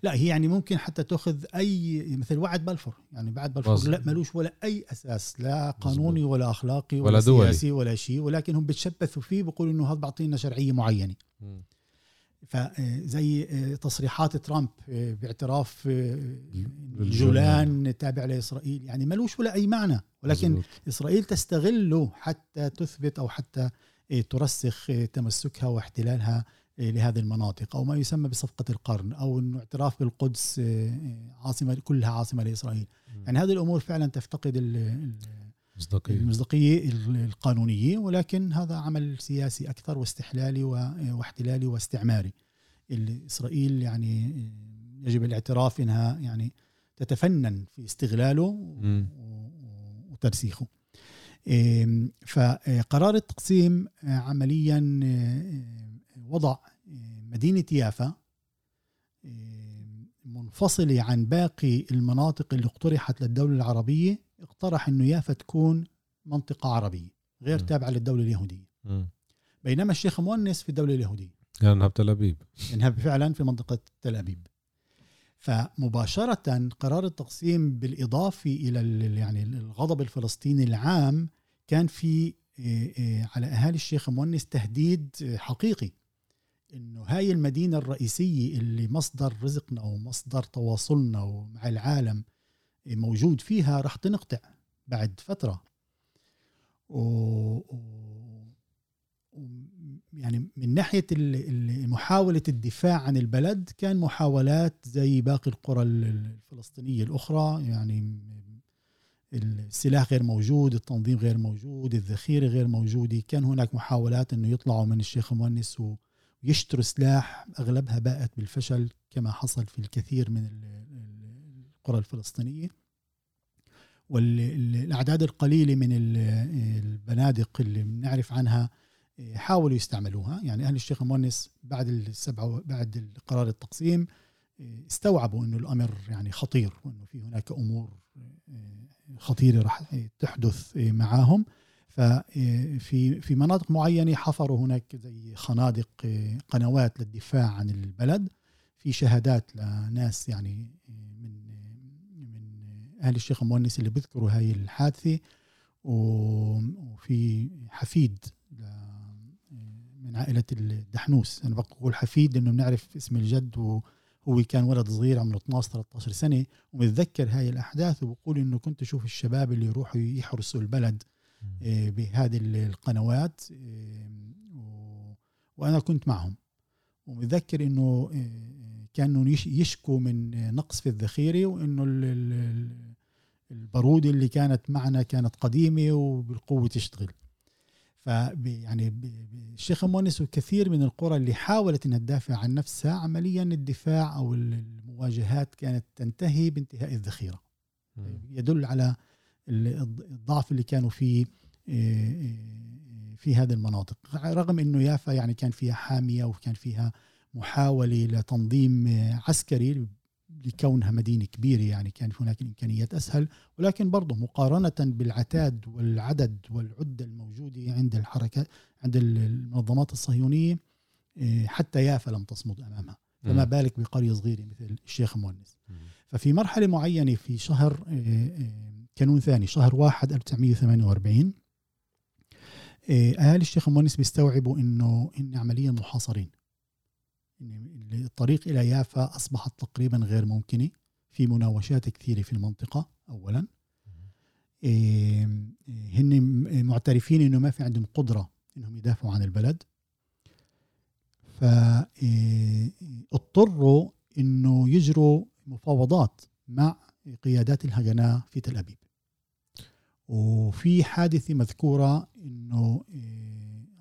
لا هي يعني ممكن حتى تأخذ أي مثل وعد بلفور، يعني بعد بلفور لا ملوش ولا أي أساس، لا قانوني ولا أخلاقي ولا سياسي ولا شيء، ولكنهم بتشبثوا فيه بيقولوا إنه هذا بعطينا شرعية معينة. فزي تصريحات ترامب باعتراف الجولان تابع لإسرائيل، يعني ملوش ولا أي معنى، ولكن مزبوط. إسرائيل تستغله حتى تثبت أو حتى ترسخ تمسكها واحتلالها لهذه المناطق، أو ما يسمى بصفقة القرن، أو إنه اعتراف بالقدس عاصمة كلها عاصمة لإسرائيل. يعني هذه الأمور فعلا تفتقد المصداقية القانونية، ولكن هذا عمل سياسي أكثر واستحلالي واحتلالي واستعماري. إسرائيل يعني يجب الاعتراف إنها يعني تتفنن في استغلاله وترسيخه. فقرار التقسيم عمليا وضع مدينة يافا منفصلة عن باقي المناطق اللي اقترحت للدولة العربية. اقترح أنه يافا تكون منطقة عربية غير تابعة للدولة اليهودية، بينما الشيخ مونس في الدولة اليهودية، ينهب تل أبيب، ينهب فعلا في منطقة تل أبيب. فمباشرة قرار التقسيم بالإضافة إلى يعني الغضب الفلسطيني العام كان في على أهالي الشيخ مونس تهديد حقيقي إنه هاي المدينة الرئيسية اللي مصدر رزقنا ومصدر تواصلنا مع العالم موجود فيها رح تنقطع بعد فترة. يعني من ناحية محاولة الدفاع عن البلد كان محاولات زي باقي القرى الفلسطينية الأخرى، يعني السلاح غير موجود، التنظيم غير موجود، الذخيرة غير موجودة. كان هناك محاولات أنه يطلعوا من الشيخ مونس ويشتروا سلاح، أغلبها باءت بالفشل كما حصل في الكثير من القرى الفلسطينية. والأعداد القليلة من البنادق اللي بنعرف عنها حاولوا يستعملوها. يعني أهل الشيخ مونس بعد القرار التقسيم استوعبوا إنه الأمر يعني خطير، وإنه في هناك أمور خطيرة راح تحدث معاهم. ففي مناطق معينة حفروا هناك زي خنادق، قنوات للدفاع عن البلد. في شهادات لناس يعني من أهل الشيخ مونس اللي بذكروا هاي الحادثة، وفي حفيد من عائلة الدحنوس. أنا بقول حفيد لأنه بنعرف اسم الجد، وهو كان ولد صغير عمره 12-13 سنة ومتذكر هاي الأحداث، وبقول إنه كنت أشوف الشباب اللي يروحوا يحرسوا البلد بهذه القنوات وأنا كنت معهم، ومتذكر إنه كانوا يشكوا من نقص في الذخيرة، وإنه البارود اللي كانت معنا كانت قديمة وبالقوة تشتغل. يعني الشيخ مونس وكثير من القرى اللي حاولت أنها تدافع عن نفسها، عمليا الدفاع أو المواجهات كانت تنتهي بانتهاء الذخيرة. يدل على الضعف اللي كانوا فيه في هذه المناطق، رغم أنه يافا يعني كان فيها حامية وكان فيها محاولة لتنظيم عسكري لكونها مدينة كبيرة، يعني كان هناك الإمكانيات أسهل. ولكن برضه مقارنة بالعتاد والعدد والعدة الموجودة عند الحركة عند المنظمات الصهيونية، حتى يافا لم تصمد أمامها، فما بالك بقرية صغيرة مثل الشيخ مونس. ففي مرحلة معينة في شهر كانون ثاني، شهر 1 1948، أهالي الشيخ مونس بيستوعبوا إن عمليا محاصرين، الطريق إلى يافا أصبحت تقريبا غير ممكنة، في مناوشات كثيرة في المنطقة. أولا هن معترفين إنه ما في عندهم قدرة إنهم يدافعوا عن البلد، فاضطروا إنه يجروا مفاوضات مع قيادات الهجناء في تل أبيب. وفي حادثة مذكورة إنه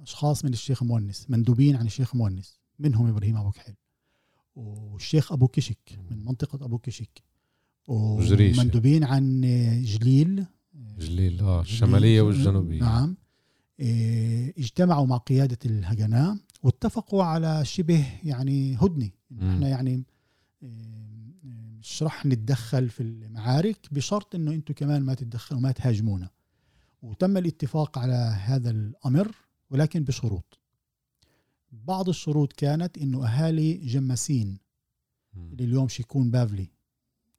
أشخاص من الشيخ مونس مندوبين عن الشيخ مونس، منهم إبراهيم أبو كحيل والشيخ أبو كشك من منطقة أبو كشك، ومندوبين عن جليل الشمالية والجنوبية، نعم، اجتمعوا مع قيادة الهجناء واتفقوا على شبه يعني هدنة. احنا يعني مش رح نتدخل في المعارك بشرط انه انتم كمان ما تتدخلوا وما تهاجمونا. وتم الاتفاق على هذا الامر ولكن بشروط. بعض الشروط كانت انه اهالي جمسين اللي اليوم شيكون بافلي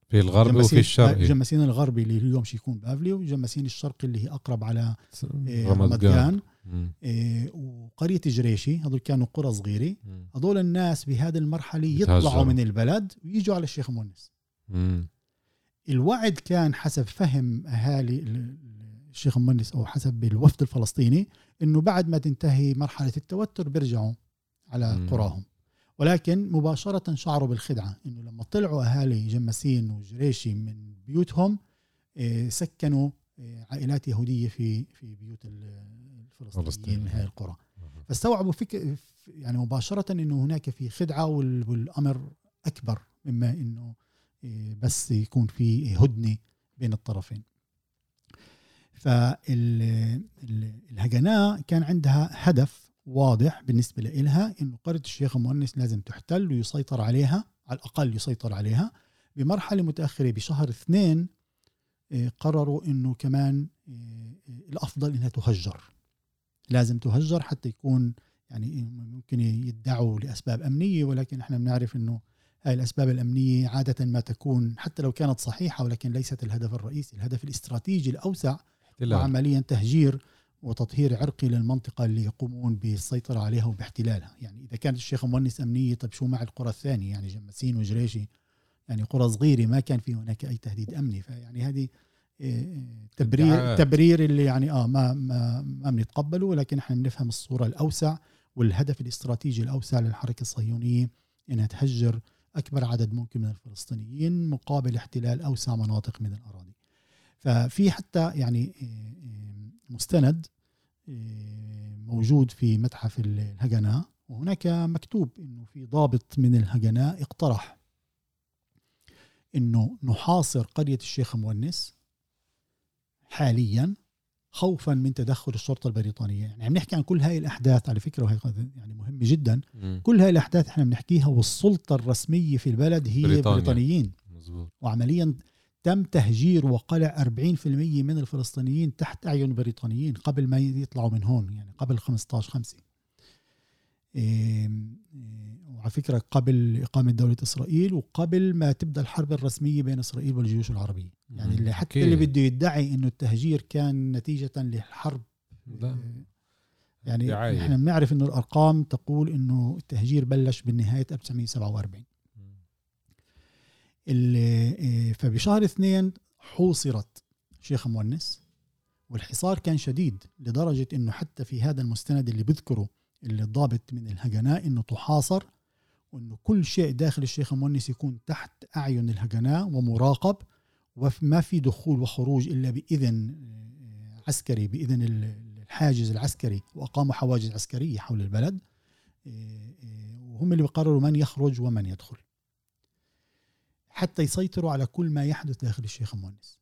في الغرب وفي الشرق، جمسين الغربي اللي اليوم شيكون بافلي، وجمسين الشرق اللي هي اقرب على رمضان، وقرية جريشي، هذول كانوا قرى صغيرة. هذول الناس بهذا المرحلة يطلعوا من البلد ويجوا على الشيخ مونس. الوعد كان حسب فهم أهالي الشيخ مونس أو حسب الوفد الفلسطيني إنه بعد ما تنتهي مرحلة التوتر بيرجعوا على قراهم، ولكن مباشرة شعروا بالخدعة إنه لما طلعوا أهالي جمسين وجريشي من بيوتهم سكنوا عائلات يهودية في بيوت الفلسطينيين هاي القرى. فاستوعبوا يعني مباشرة إنه هناك في خدعة والأمر أكبر مما إنه بس يكون في هدنة بين الطرفين. فالهجناء كان عندها هدف واضح بالنسبة لإلها إنه قرية الشيخ مونس لازم تحتل ويسيطر عليها، على الأقل يسيطر عليها. بمرحلة متأخرة بشهر 2 قرروا إنه كمان الأفضل إنها تهجر، لازم تهجر حتى يكون يعني ممكن يدعوا لأسباب أمنية، ولكن إحنا بنعرف إنه هاي الأسباب الأمنية عادة ما تكون حتى لو كانت صحيحة ولكن ليست الهدف الرئيسي. الهدف الاستراتيجي الأوسع وعمليا تهجير وتطهير عرقي للمنطقة اللي يقومون بالسيطرة عليها وباحتلالها. يعني إذا كانت الشيخ مونس أمنية، طب شو مع القرى الثانية؟ يعني جمسين وجريشي يعني قرى صغيرة ما كان في هناك أي تهديد أمني. فيعني هذه تبرير اللي يعني ما بنتقبله، ولكن احنا بنفهم الصورة الأوسع والهدف الاستراتيجي الأوسع للحركة الصهيونية إنها تهجر أكبر عدد ممكن من الفلسطينيين مقابل احتلال أوسع مناطق من الأراضي. ففي حتى يعني مستند موجود في متحف الهجناء، وهناك مكتوب إنه في ضابط من الهجناء اقترح إنه نحاصر قرية الشيخ مونس حاليا خوفا من تدخل الشرطة البريطانية. يعني عم نحكي عن كل هاي الأحداث على فكرة، وهي يعني مهمة جدا. كل هاي الأحداث احنا بنحكيها والسلطة الرسمية في البلد هي بريطانيين. مزبوط. وعمليا تم تهجير وقلع 40% من الفلسطينيين تحت أعين بريطانيين قبل ما يطلعوا من هون، يعني قبل 15/5. وعلى فكرة قبل إقامة دولة إسرائيل وقبل ما تبدأ الحرب الرسمية بين إسرائيل والجيوش العربية. يعني اللي حتى اللي بده يدعي إنه التهجير كان نتيجة للحرب، يعني إحنا بنعرف إنه الأرقام تقول إنه التهجير بلش بالنهاية 1947. فبشهر 2 حوصرت شيخ مونس، والحصار كان شديد لدرجة إنه حتى في هذا المستند اللي بذكره اللي الضابط من الهجناء إنه تحاصر، وإنه كل شيء داخل الشيخ مونس يكون تحت أعين الهجناء ومراقب، وما في دخول وخروج إلا بإذن عسكري، بإذن الحاجز العسكري. وأقاموا حواجز عسكرية حول البلد، وهم اللي بيقرروا من يخرج ومن يدخل حتى يسيطروا على كل ما يحدث داخل الشيخ مونس.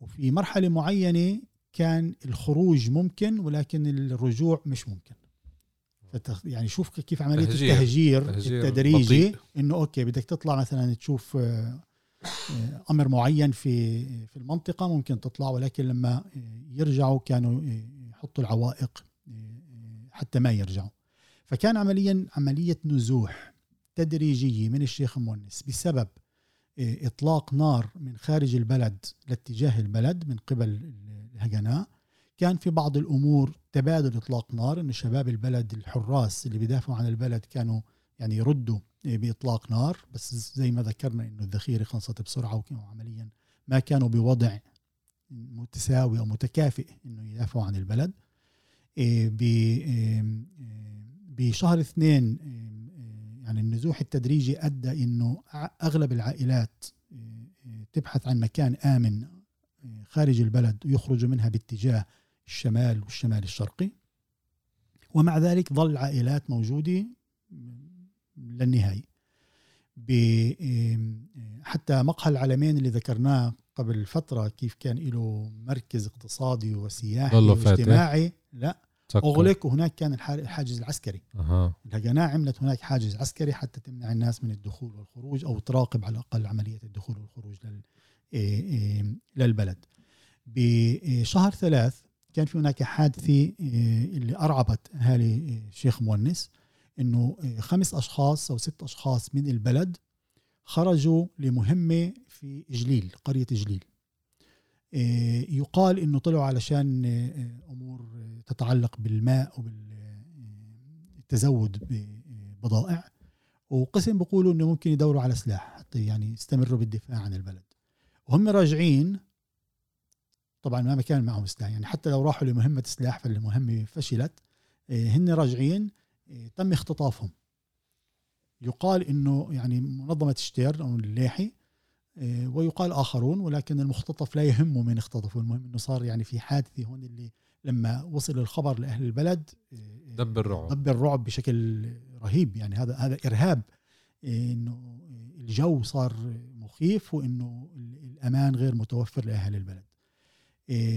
وفي مرحلة معينة كان الخروج ممكن ولكن الرجوع مش ممكن. يعني شوف كيف عملية التهجير التدريجي، إنه أوكي بدك تطلع مثلا تشوف أمر معين في المنطقة ممكن تطلع، ولكن لما يرجعوا كانوا يحطوا العوائق حتى ما يرجعوا. فكان عمليا عملية نزوح تدريجية من الشيخ مونس بسبب إطلاق نار من خارج البلد لاتجاه البلد من قبل الهجناء. كان في بعض الأمور تبادل إطلاق نار، إن شباب البلد الحراس اللي بيدافعوا عن البلد كانوا يعني يردوا بإطلاق نار، بس زي ما ذكرنا إنه الذخيرة خلصت بسرعة، وكانوا عمليا ما كانوا بوضع متساوي أو متكافئ إنه يدافعوا عن البلد. بشهر 2 يعني النزوح التدريجي أدى إنه أغلب العائلات تبحث عن مكان آمن خارج البلد ويخرجوا منها باتجاه الشمال والشمال الشرقي، ومع ذلك ظل عائلات موجودة للنهاية. حتى مقهى العلمين اللي ذكرناه قبل فترة كيف كان له مركز اقتصادي وسياحي واجتماعي، لا أغلق وهناك كان الحاجز العسكري. الهجناء عملت هناك حاجز عسكري حتى تمنع الناس من الدخول والخروج أو تراقب على الأقل عملية الدخول والخروج للبلد. بشهر 3 كان في هناك حادثة اللي أرعبت أهالي الشيخ مونس، إنه 5 أشخاص أو 6 أشخاص من البلد خرجوا لمهمة في جليل، قرية جليل. يقال إنه طلعوا علشان أمور تتعلق بالماء وبالتزود ببضائع، وقسم بيقولوا إنه ممكن يدوروا على سلاح حتى يعني يستمروا بالدفاع عن البلد. وهم راجعين طبعا ما كان معهم سلاح، يعني حتى لو راحوا لمهمة سلاح فالمهمة فشلت. هن راجعين تم اختطافهم. يقال إنه يعني منظمة شتير أو الليحي ويقال آخرون، ولكن المختطف لا يهمه من اختطفه، المهم إنه صار يعني في حادثة هون اللي لما وصل الخبر لأهل البلد دب الرعب بشكل رهيب. يعني هذا إرهاب، إنه الجو صار مخيف وإنه الأمان غير متوفر لأهل البلد.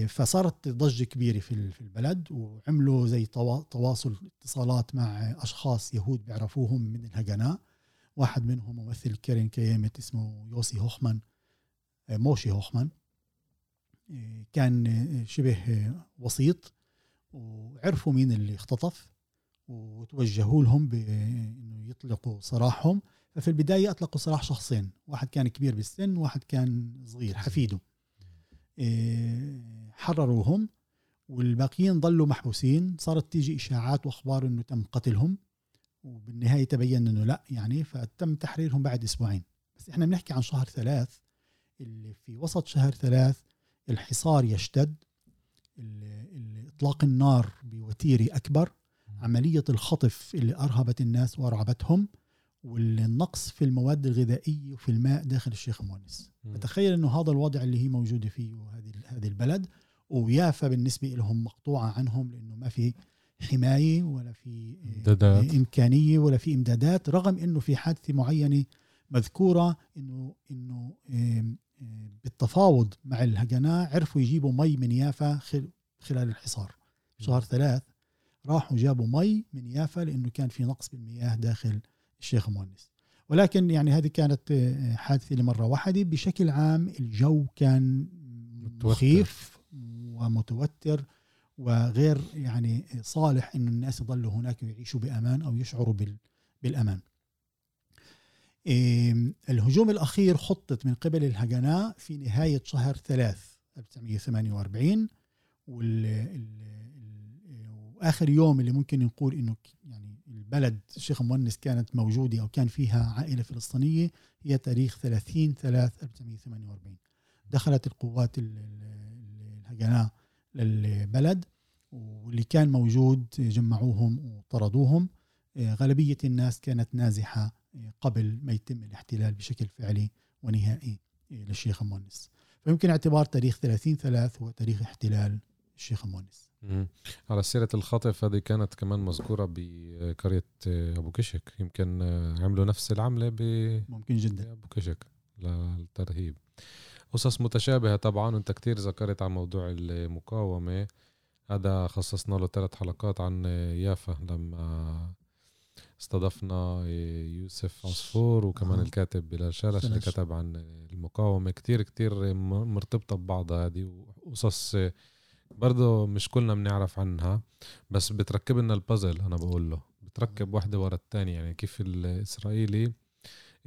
فصارت ضجة كبيرة في البلد، وعملوا زي تواصل اتصالات مع أشخاص يهود بيعرفوهم من الهجناء. واحد منهم ممثل كارين كيامت اسمه موشي هوخمان، كان شبه وسيط، وعرفوا مين اللي اختطف وتوجهوا لهم بأنه يطلقوا سراحهم. ففي البداية أطلقوا سراح 2 شخصين، واحد كان كبير بالسن وواحد كان صغير حفيده. حرروهم والباقيين ضلوا محبوسين. صارت تيجي إشاعات وأخبار أنه تم قتلهم، وبالنهاية تبين أنه لا، يعني فتم تحريرهم بعد 2 أسبوع. بس إحنا بنحكي عن شهر 3، اللي في وسط شهر 3 الحصار يشتد، إطلاق النار بوتيرة أكبر، عملية الخطف اللي أرهبت الناس وأرعبتهم، والنقص في المواد الغذائية وفي الماء داخل الشيخ مونس. فتخيل أنه هذا الوضع اللي هي موجودة فيه هذه البلد، ويافا بالنسبة لهم مقطوعة عنهم، لأنه ما في حماية ولا في إمكانية ولا في إمدادات، رغم أنه في حادثة معينة مذكورة أنه بالتفاوض مع الهجناء عرفوا يجيبوا مي من يافا خلال الحصار. شهر 3 راحوا جابوا مي من يافا، لأنه كان في نقص بالمياه داخل الشيخ مونس. ولكن يعني هذه كانت حادثة لمرة واحدة. بشكل عام الجو كان مخيف ومتوتر وغير يعني صالح إنه الناس يضلوا هناك ويعيشوا بأمان أو يشعروا بالأمان. الهجوم الأخير خطط من قبل الهجناء في نهاية شهر 3 1948، وآخر يوم اللي ممكن نقول إنه يعني بلد الشيخ مونس كانت موجودة أو كان فيها عائلة فلسطينية، هي تاريخ 30/3/1948. دخلت القوات الهجناء للبلد، واللي كان موجود جمعوهم وطردوهم. غالبية الناس كانت نازحة قبل ما يتم الاحتلال بشكل فعلي ونهائي للشيخ مونس. فيمكن اعتبار تاريخ 30/3 هو تاريخ احتلال الشيخ مونس. على سيرة الخطف، هذه كانت كمان مذكورة بقرية أبو كشك، يمكن عملوا نفس العملة ممكن جدا أبو كشك للترهيب. قصص متشابهة طبعا، وانت كتير ذكرت عن موضوع المقاومة، هذا خصصنا له 3 حلقات عن يافا لما استضفنا يوسف عصفور وكمان الكاتب بلال شرش اللي كتب عن المقاومة. كتير كتير مرتبطة ببعضها هذه، وقصص برضه مش كلنا بنعرف عنها، بس بتركب لنا البازل. أنا بقول له بتركب واحدة ورا الثانية، يعني كيف الإسرائيلي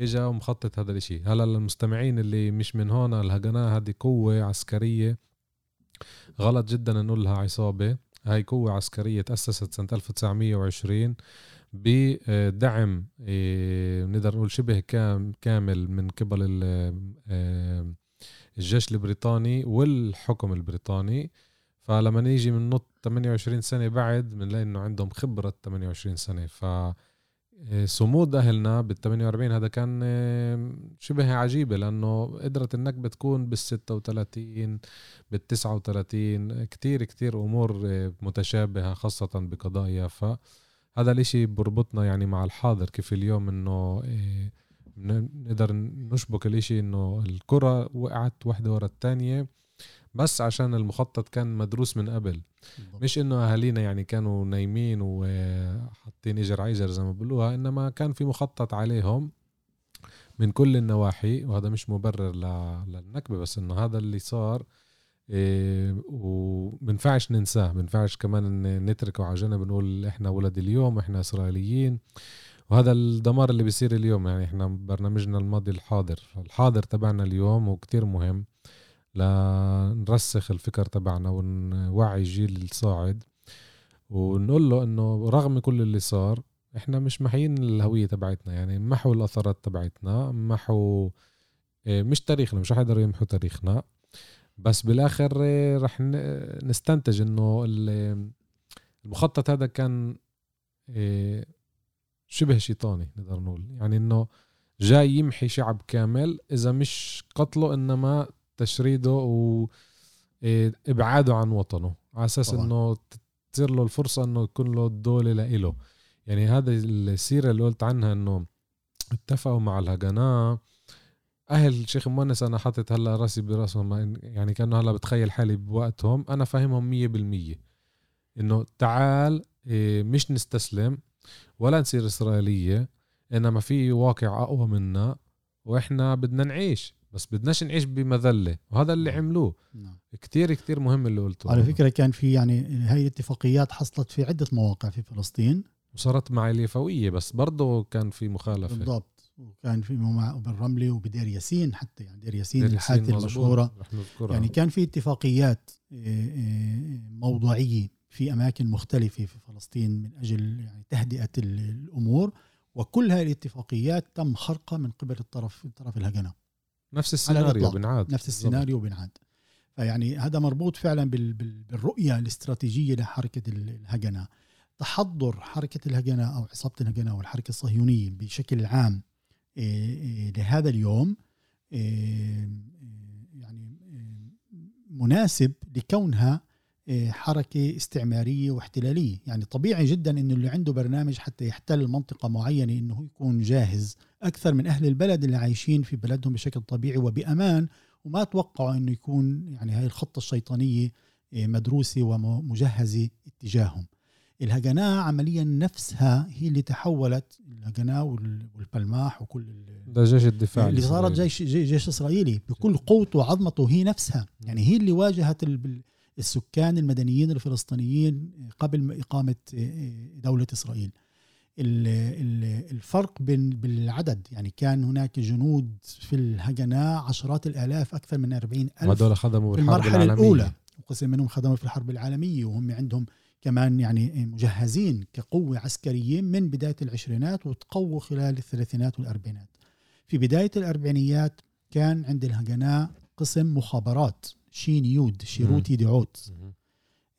إجا ومخطط هذا الإشي. هلا المستمعين اللي مش من هون، الهجناء هذه قوة عسكرية، غلط جدا نقولها عصابة، هاي قوة عسكرية تأسست سنة 1920 بدعم نقدر نقول شبه كامل من قبل الجيش البريطاني والحكم البريطاني. فلما نيجي من نط 28 سنة بعد بنلاقي إنه عندهم خبرة 28 سنة. فصمود أهلنا بال48 هذا كان شبه عجيبة، لأنه قدرت النكبة تكون بال36 بال39. كتير كتير أمور متشابهة خاصة بقضاء يافا. هذا الاشي بربطنا يعني مع الحاضر، كيف اليوم إنه نقدر نشبك الاشي إنه الكرة وقعت واحدة ورا الثانية، بس عشان المخطط كان مدروس من قبل. مش انه اهالينا يعني كانوا نايمين وحاطين اجر عيجر زي ما بقولوها, انما كان في مخطط عليهم من كل النواحي, وهذا مش مبرر للنكبة, بس انه هذا اللي صار ومنفعش ننساه, منفعش كمان نتركه على جنب نقول احنا ولد اليوم احنا اسرائيليين. وهذا الدمار اللي بيصير اليوم, يعني احنا برنامجنا الماضي الحاضر, الحاضر تبعنا اليوم وكتير مهم لنرسخ الفكر تبعنا ونوعي الجيل الصاعد ونقول له انه رغم كل اللي صار احنا مش محيين الهوية تبعتنا, يعني محو الاثارات تبعتنا, محو مش تاريخنا, مش رح يقدروا يمحوا تاريخنا, بس بالاخر رح نستنتج انه المخطط هذا كان شبه شيطاني نقدر نقول, يعني انه جاي يمحي شعب كامل اذا مش قتله انما تشريده وابعاده عن وطنه على اساس انه تصير له الفرصه انه يكون له الدوله لإله. يعني هذا السيره اللي قلت عنها انه اتفقوا مع الهجناء اهل الشيخ مونس, انا حاطط هلا راسي براسهم, يعني كانه هلا بتخيل حالي بوقتهم, انا فاهمهم 100% انه تعال مش نستسلم ولا نصير اسرائيليه, انما في واقع اقوى منا واحنا بدنا نعيش, بس بدناش نعيش بمذلة, وهذا اللي عملوه. نعم. كتير كتير مهم اللي قلته على فكرة. كان في يعني هاي الاتفاقيات حصلت في عدة مواقع في فلسطين وصارت مع اليفوية, بس برضو كان في مخالفة. بالضبط, وكان في بالرملي وبدير ياسين, حتى يعني دير ياسين الحادثة المشهورة, يعني كان في اتفاقيات موضوعية في أماكن مختلفة في فلسطين من أجل يعني تهدئة الأمور, وكل هاي الاتفاقيات تم خرقها من قبل الطرف الهجنة. نفس السيناريو بنعاد, نفس السيناريو بنعاد. فيعني هذا مربوط فعلا بالرؤية الاستراتيجية لحركة الهجنة. تحضر حركة الهجنة أو عصابة الهجنة والحركة الصهيونية بشكل عام لهذا اليوم يعني مناسب لكونها حركة استعمارية واحتلالية. يعني طبيعي جدا إنه اللي عنده برنامج حتى يحتل منطقة معينة إنه يكون جاهز أكثر من أهل البلد اللي عايشين في بلدهم بشكل طبيعي وبأمان, وما توقعوا إنه يكون يعني هاي الخطة الشيطانية مدروسة ومجهزة اتجاههم. الهجناء عمليا نفسها هي اللي تحولت, الهجناء والبلماح وكل الجيش الدفاعي اللي صارت جيش إسرائيلي بكل قوته وعظمته, هي نفسها يعني هي اللي واجهت السكان المدنيين الفلسطينيين قبل إقامة دولة إسرائيل. الفرق بالعدد, يعني كان هناك جنود في الهجناء عشرات الآلاف, أكثر من 40,000 في المرحلة الأولى, وقسم منهم خدموا في الحرب العالمية, وهم عندهم كمان يعني مجهزين كقوة عسكرية من بداية العشرينات وتقووا خلال الثلاثينات والأربعينات. في بداية الأربعينيات كان عند الهجناء قسم مخابرات شين يود شيروتي دعوت,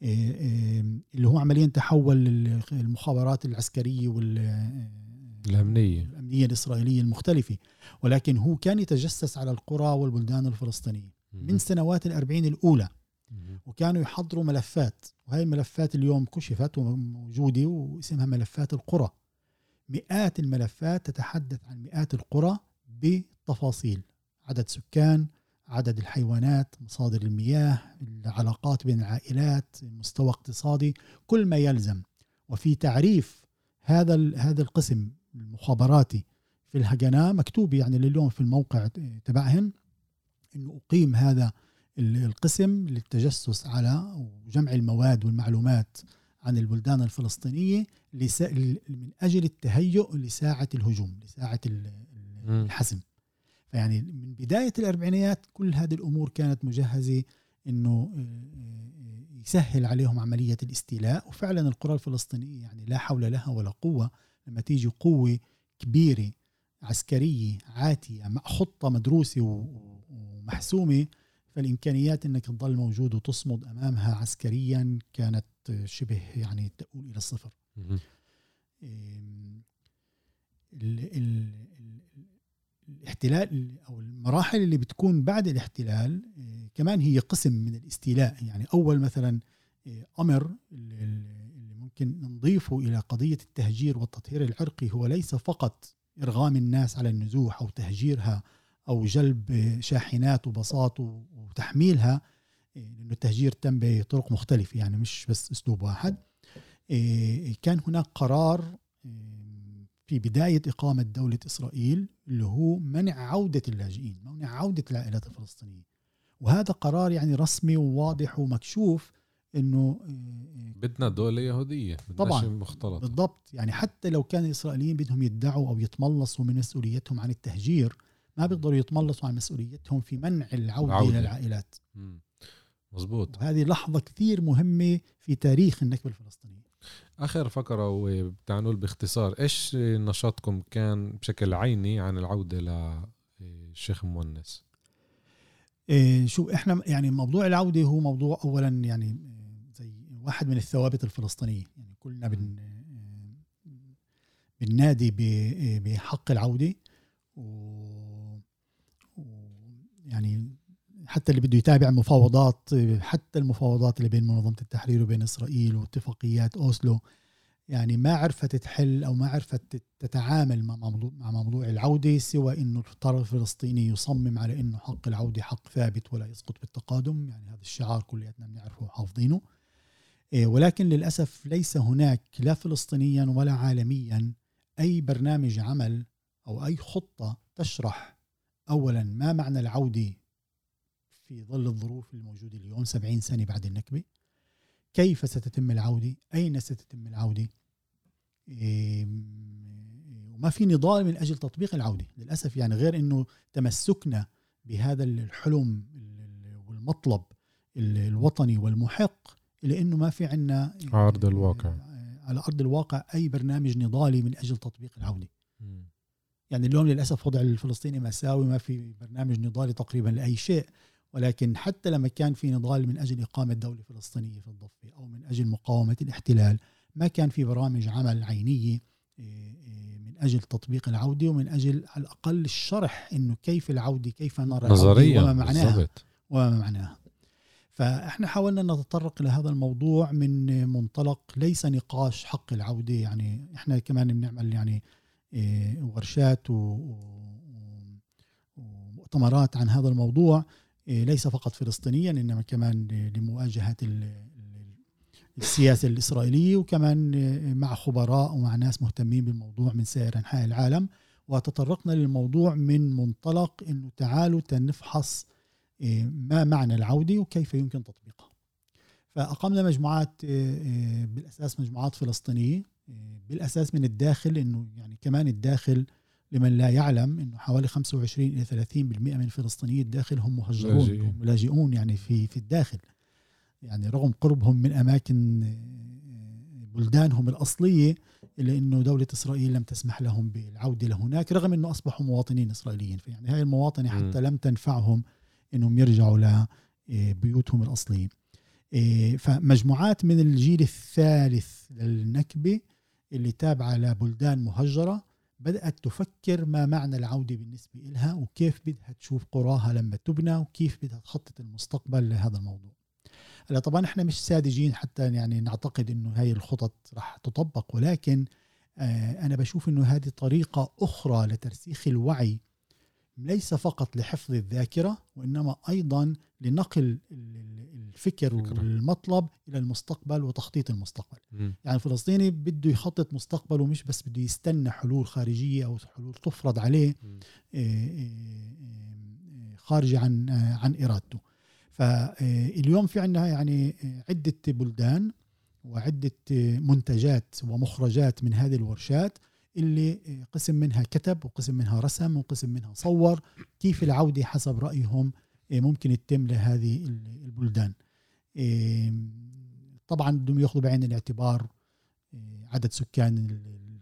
اللي هو عمليا تحول المخابرات العسكرية والأمنية الإسرائيلية المختلفة, ولكن هو كان يتجسس على القرى والبلدان الفلسطينية من سنوات الأربعين الأولى, وكانوا يحضروا ملفات, وهي الملفات اليوم كشفت وموجودة واسمها ملفات القرى. مئات الملفات تتحدث عن مئات القرى بتفاصيل عدد سكان, عدد الحيوانات, مصادر المياه, العلاقات بين العائلات, مستوى اقتصادي, كل ما يلزم. وفي تعريف هذا القسم المخابراتي في الهجناء مكتوب يعني لليوم في الموقع تبعهم انه اقيم هذا القسم للتجسس على وجمع المواد والمعلومات عن البلدان الفلسطينية من اجل التهيؤ لساعة الهجوم, لساعة الحسم. يعني من بداية الأربعينيات كل هذه الأمور كانت مجهزة إنه يسهل عليهم عملية الاستيلاء. وفعلا القرى الفلسطينية يعني لا حول لها ولا قوة لما تيجي قوة كبيرة عسكرية عاتية مع خطة مدروسة ومحسومة, فالإمكانيات إنك تظل موجود وتصمد أمامها عسكريا كانت شبه يعني تؤول إلى الصفر. الاحتلال أو المراحل اللي بتكون بعد الاحتلال كمان هي قسم من الاستيلاء. يعني أول مثلا أمر اللي ممكن نضيفه إلى قضية التهجير والتطهير العرقي هو ليس فقط إرغام الناس على النزوح أو تهجيرها أو جلب شاحنات وبساط وتحميلها, لأنه التهجير تم بطرق مختلفة يعني مش بس أسلوب واحد. كان هناك قرار في بداية إقامة دولة إسرائيل اللي هو منع عودة اللاجئين، منع عودة العائلات الفلسطينية، وهذا قرار يعني رسمي وواضح ومكشوف إنه بدنا دولة يهودية طبعا مختلطة. بالضبط، يعني حتى لو كان الإسرائيليين بدهم يدعوا أو يتملصوا من مسؤوليتهم عن التهجير ما بيقدروا يتملصوا عن مسؤوليتهم في منع العودة للعائلات. مزبوط. هذه لحظة كثير مهمة في تاريخ النكبة الفلسطينية. آخر فقرة وبتعنول باختصار، إيش نشاطكم كان بشكل عيني عن العودة للشيخ مونس؟ شو إحنا يعني موضوع العودة هو موضوع أولا يعني زي واحد من الثوابت الفلسطينية، يعني كلنا بالنادي بحق العودة، ويعني حتى اللي بده يتابع مفاوضات، حتى المفاوضات اللي بين منظمة التحرير وبين إسرائيل واتفاقيات أوسلو، يعني ما عرفت تحل أو ما عرفت تتعامل مع موضوع العودة، سوى إنه الطرف الفلسطيني يصمم على إنه حق العودة حق ثابت ولا يسقط بالتقادم، يعني هذا الشعار كلياتنا بنعرفه وحافظينه، ولكن للأسف ليس هناك لا فلسطينيا ولا عالميا أي برنامج عمل أو أي خطة تشرح أولا ما معنى العودة في ظل الظروف الموجودة اليوم 70 سنة بعد النكبة، كيف ستتم العودة، أين ستتم العودة، وما في نضال من أجل تطبيق العودة للأسف. يعني غير أنه تمسكنا بهذا الحلم والمطلب الوطني والمحق، لأنه ما في عنا عرض الواقع على أرض الواقع أي برنامج نضالي من أجل تطبيق العودة. يعني اليوم للأسف وضع الفلسطيني مساوي، ما في برنامج نضالي تقريبا لأي شيء، ولكن حتى لما كان في نضال من أجل إقامة دولة فلسطينية في الضفة أو من أجل مقاومة الاحتلال، ما كان في برامج عمل عينية من أجل تطبيق العودة ومن أجل على الأقل الشرح إنه كيف العودة، كيف نرى العودة وما معناها وما معناها. فإحنا حاولنا نتطرق لهذا الموضوع من منطلق ليس نقاش حق العودة، يعني إحنا كمان بنعمل يعني ورشات ومؤتمرات عن هذا الموضوع، ليس فقط فلسطينيا إنما كمان لمواجهة السياسة الإسرائيلية، وكمان مع خبراء ومع ناس مهتمين بالموضوع من سائر أنحاء العالم. وتطرقنا للموضوع من منطلق إنه تعالوا تنفحص ما معنى العودة وكيف يمكن تطبيقها. فأقمنا مجموعات، بالأساس مجموعات فلسطينية، بالأساس من الداخل، إنه يعني كمان الداخل لمن لا يعلم إنه حوالي 25 إلى 30% من فلسطيني الداخل هم مهجرون لاجئون، يعني في الداخل، يعني رغم قربهم من أماكن بلدانهم الأصلية، إلا إنه دولة إسرائيل لم تسمح لهم بالعودة لهناك رغم إنه أصبحوا مواطنين إسرائيليين. فيعني هاي المواطنة حتى لم تنفعهم إنهم يرجعوا لبيوتهم الأصلية. فمجموعات من الجيل الثالث للنكبة اللي تابعة لبلدان مهجرة بدأت تفكر ما معنى العودة بالنسبة إلها، وكيف بدها تشوف قراها لما تبنى، وكيف بدها تخطط المستقبل لهذا الموضوع. هلا طبعا احنا مش ساذجين حتى يعني نعتقد انه هاي الخطط راح تطبق، ولكن انا بشوف انه هذه طريقة اخرى لترسيخ الوعي، ليس فقط لحفظ الذاكرة وإنما أيضا لنقل الفكر والمطلب إلى المستقبل وتخطيط المستقبل. يعني الفلسطيني بده يخطط مستقبله، مش بس بده يستنى حلول خارجية أو حلول تفرض عليه خارجة عن إرادته. فاليوم في عندنا يعني عدة بلدان وعدة منتجات ومخرجات من هذه الورشات اللي قسم منها كتب وقسم منها رسم وقسم منها صور كيف العودة حسب رأيهم ممكن يتم لهذه البلدان. طبعا بدهم ياخذوا بعين الاعتبار عدد سكان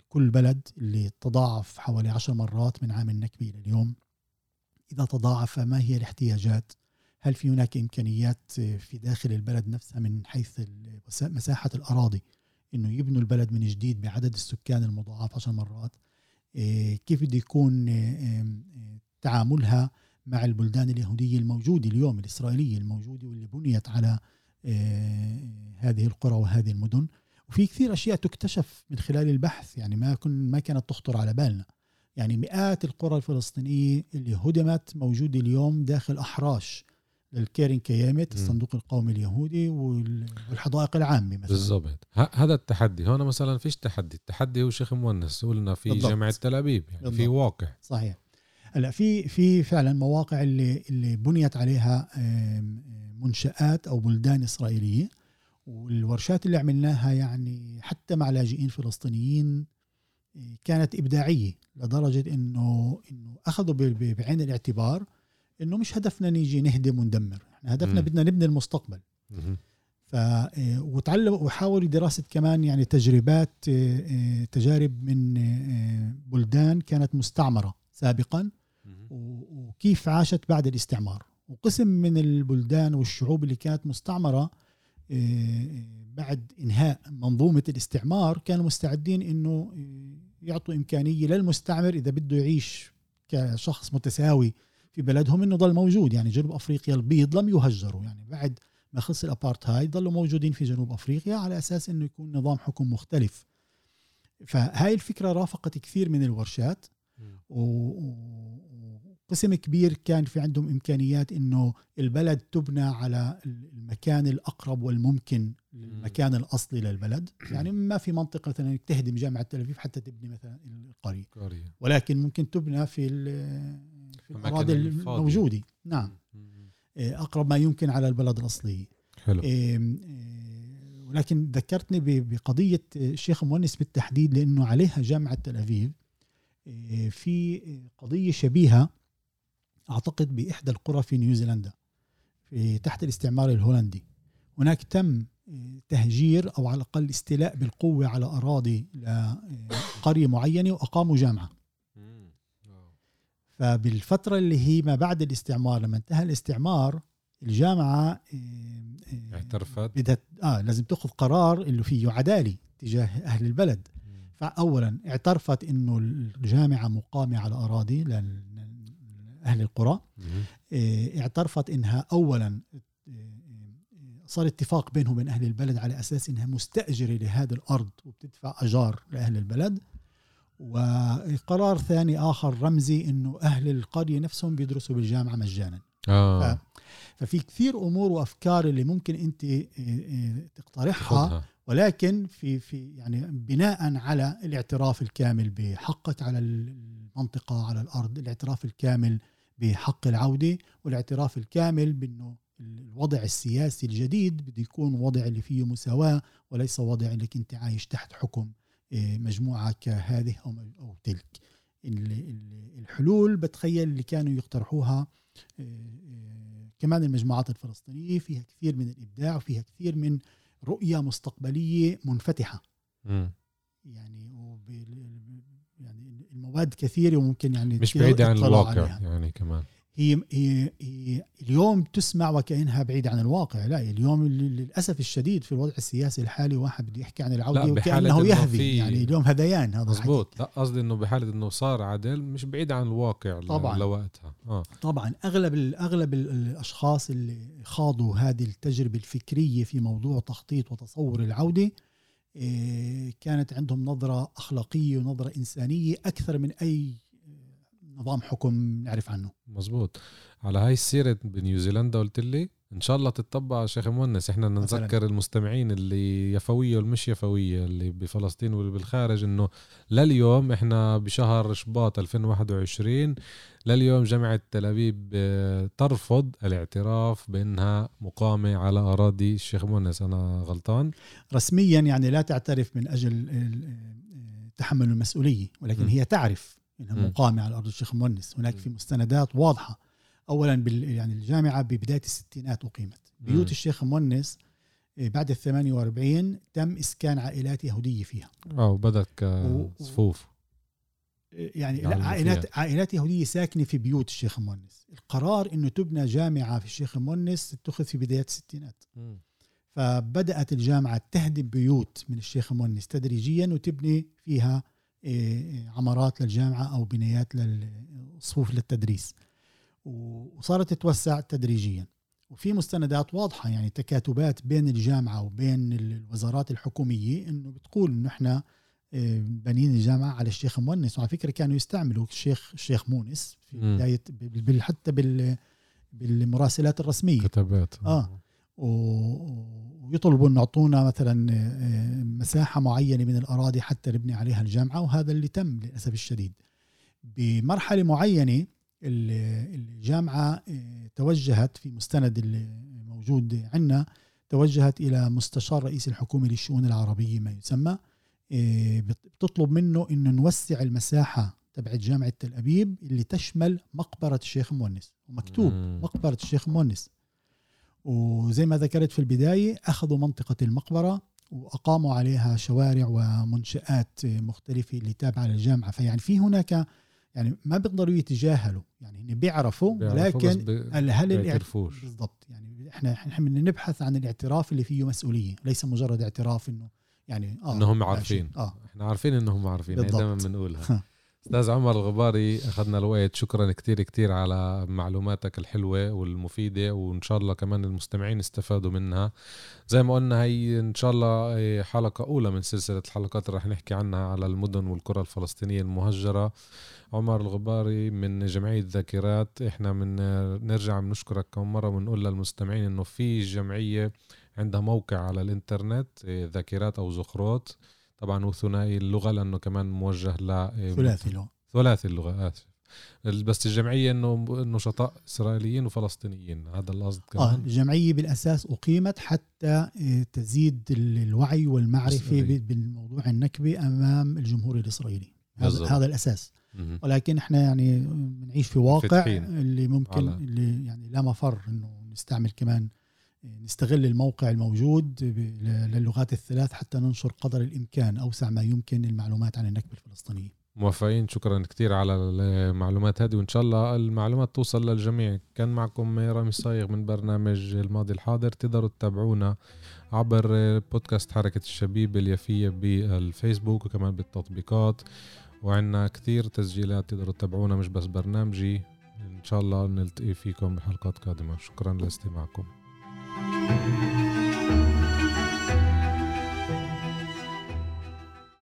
كل بلد اللي تضاعف حوالي 10 مرات من عام النكبة إلى اليوم. إذا تضاعف ما هي الاحتياجات؟ هل في هناك إمكانيات في داخل البلد نفسها من حيث مساحة الأراضي إنه يبنوا البلد من جديد بعدد السكان المضاعف 10 مرات؟ كيف بده يكون تعاملها مع البلدان اليهودية الموجودة اليوم، الإسرائيلية الموجودة واللي بنيت على هذه القرى وهذه المدن؟ وفي كثير أشياء تكتشف من خلال البحث، يعني ما كانت تخطر على بالنا. يعني مئات القرى الفلسطينية اللي هدمت موجودة اليوم داخل أحراش الكيرن كيامت، الصندوق القومي اليهودي، والحدائق العامة مثلا. بالضبط، هذا التحدي. هنا مثلا فيش تحدي، التحدي هو شيخ مونس قلنا في بالضبط. جامعة تل أبيب يعني بالضبط. في واقع صحيح. هلا في فعلا مواقع اللي بنيت عليها منشآت او بلدان إسرائيلية، والورشات اللي عملناها يعني حتى مع لاجئين فلسطينيين كانت إبداعية لدرجة انه اخذوا بعين الاعتبار انه مش هدفنا نيجي نهدم وندمر، احنا هدفنا بدنا نبني المستقبل. وتعلم وحاولوا دراسة كمان يعني تجارب من بلدان كانت مستعمرة سابقا وكيف عاشت بعد الاستعمار، وقسم من البلدان والشعوب اللي كانت مستعمرة بعد انهاء منظومة الاستعمار كانوا مستعدين انه يعطوا امكانية للمستعمر اذا بده يعيش كشخص متساوي في بلدهم انه ضل موجود. يعني جنوب افريقيا البيض لم يهجروا، يعني بعد ما خلص الابارتهايد ضلوا موجودين في جنوب افريقيا على اساس انه يكون نظام حكم مختلف. فهاي الفكرة رافقت كثير من الورشات، وقسم كبير كان في عندهم إمكانيات إنه البلد تبنى على المكان الأقرب والممكن للمكان الأصلي للبلد. يعني ما في منطقة مثلا تهدم جامعة تل أبيب حتى تبني مثلا القرية، ولكن ممكن تبنى في الأراضي الموجودة. نعم، أقرب ما يمكن على البلد الأصلي. حلو. ولكن ذكرتني بقضية الشيخ مونس بالتحديد، لأنه عليها جامعة تل أبيب في قضية شبيهة أعتقد بإحدى القرى في نيوزيلندا تحت الاستعمار الهولندي. هناك تم تهجير أو على الأقل استيلاء بالقوة على أراضي لقرية معينة وأقاموا جامعة. فبالفترة اللي هي ما بعد الاستعمار، لما انتهى الاستعمار الجامعة اعترفت لازم تأخذ قرار اللي فيه عدالي تجاه أهل البلد. فأولا اعترفت إنه الجامعة مقامة على أراضي لأهل القرى، اعترفت إنها أولا صار اتفاق بينهم وبين أهل البلد على أساس إنها مستأجرة لهذا الأرض وبتدفع أجار لأهل البلد. وقرار ثاني آخر رمزي إنه أهل القرية نفسهم بيدرسوا بالجامعة مجانا. ففي كثير أمور وأفكار اللي ممكن أنت تقترحها، ولكن في يعني بناء على الاعتراف الكامل بحقك على المنطقة على الأرض، الاعتراف الكامل بحق العودة، والاعتراف الكامل بأنه الوضع السياسي الجديد بده يكون وضع اللي فيه مساواة وليس وضع اللي كنت عايش تحت حكم مجموعة كهذه أو تلك. الحلول بتخيل اللي كانوا يقترحوها كمان المجموعات الفلسطينية فيها كثير من الإبداع وفيها كثير من رؤية مستقبلية منفتحة. يعني المواد كثيرة وممكن يعني مش بعيدة عن الواقع. يعني كمان هي اليوم تسمع وكأنها بعيدة عن الواقع. لا، اليوم للأسف الشديد في الوضع السياسي الحالي واحد بده يحكي عن العودة وكأنه يهذي، يعني اليوم هذيان هذا مزبوط. لا، قصدي انه بحالة انه صار عدل مش بعيد عن الواقع طبعا لوقتها. طبعا اغلب الاشخاص اللي خاضوا هذه التجربة الفكرية في موضوع تخطيط وتصور العودة كانت عندهم نظرة اخلاقية ونظرة انسانية اكثر من اي نظام حكم نعرف عنه. مزبوط. على هاي السيرة بنيوزيلندا قلت لي إن شاء الله تتطبع شيخ مونس. إحنا نذكر المستمعين اللي يفوية والمش يفوية اللي بفلسطين واللي بالخارج إنه لليوم إحنا بشهر شباط 2021 لليوم جامعة تل أبيب ترفض الاعتراف بأنها مقامة على أراضي الشيخ مونس. أنا غلطان؟ رسميا يعني لا تعترف من أجل تحمل المسؤولية، ولكن هي تعرف إنها مقامة على أرض الشيخ مونس. هناك في مستندات واضحة. أولاً يعني الجامعة ببداية الستينات أقيمت. بيوت الشيخ مونس بعد 48 تم إسكان عائلات يهودية فيها. بدأت صفوف يعني لا عائلات يهودية ساكنة في بيوت الشيخ مونس. القرار إنه تبنى جامعة في الشيخ مونس اتخذ في بداية الستينات. فبدأت الجامعة تهدم بيوت من الشيخ مونس تدريجياً وتبني فيها عمارات للجامعة أو بنايات للصفوف للتدريس، وصارت تتوسع تدريجيا. وفي مستندات واضحة يعني تكاتبات بين الجامعة وبين الوزارات الحكومية إنه بتقول إنه إحنا بنين الجامعة على الشيخ مونس. وعلى فكرة كانوا يستعملوا الشيخ مونس في بداية حتى بالمراسلات الرسمية كتابات ويطلبوا أن نعطونا مثلا مساحة معينة من الأراضي حتى نبني عليها الجامعة، وهذا اللي تم للأسف الشديد. بمرحلة معينة الجامعة توجهت في مستند الموجود عندنا، توجهت إلى مستشار رئيس الحكومة للشؤون العربية ما يسمى، بتطلب منه أنه نوسع المساحة تبع جامعة تل أبيب اللي تشمل مقبرة الشيخ مونس، ومكتوب مقبرة الشيخ مونس. وزي ما ذكرت في البداية أخذوا منطقة المقبرة وأقاموا عليها شوارع ومنشآت مختلفة اللي تابعة للجامعة. فيعني في هناك يعني ما بيقدروا يتجاهلوا، يعني هن بيعرفوا ولكن هل بيعرفوش بالضبط. يعني احنا نبحث عن الاعتراف اللي فيه مسؤولية، ليس مجرد اعتراف انه يعني انهم عارفين. احنا عارفين انهم عارفين، دائما بنقولها. استاذ عمر الغباري، اخذنا الوقت، شكرا كتير كتير على معلوماتك الحلوة والمفيدة، وان شاء الله كمان المستمعين استفادوا منها. زي ما قلنا هي ان شاء الله حلقة اولى من سلسلة الحلقات اللي رح نحكي عنها على المدن والقرى الفلسطينية المهجرة. عمر الغباري من جمعية ذاكرات، احنا نرجع نشكرك كم مرة ونقول للمستمعين انه في جمعية عندها موقع على الانترنت، ذاكرات او زوخروت، طبعا وثنائي اللغة لأنه كمان موجه ثلاثي اللغة، آسف. بس الجمعية إنه نشطاء إسرائيليين وفلسطينيين، هذا القصد كمان. الجمعية بالأساس أقيمت حتى تزيد الوعي والمعرفة بالموضوع النكبة أمام الجمهور الإسرائيلي، هذا الأساس. ولكن إحنا يعني بنعيش في واقع اللي ممكن اللي يعني لا مفر إنه نستعمل كمان، نستغل الموقع الموجود للغات الثلاث حتى ننشر قدر الإمكان أوسع ما يمكن المعلومات عن النكبة الفلسطينية. موافقين، شكرا كتير على المعلومات هذه، وإن شاء الله المعلومات توصل للجميع. كان معكم رامي صايغ من برنامج الماضي الحاضر. تقدروا تتابعونا عبر بودكاست حركة الشبيب اليافية بالفيسبوك وكمان بالتطبيقات، وعنا كتير تسجيلات، تقدروا تتابعونا مش بس برنامجي. إن شاء الله نلتقي فيكم بحلقات قادمة. شكرا لاستماعكم.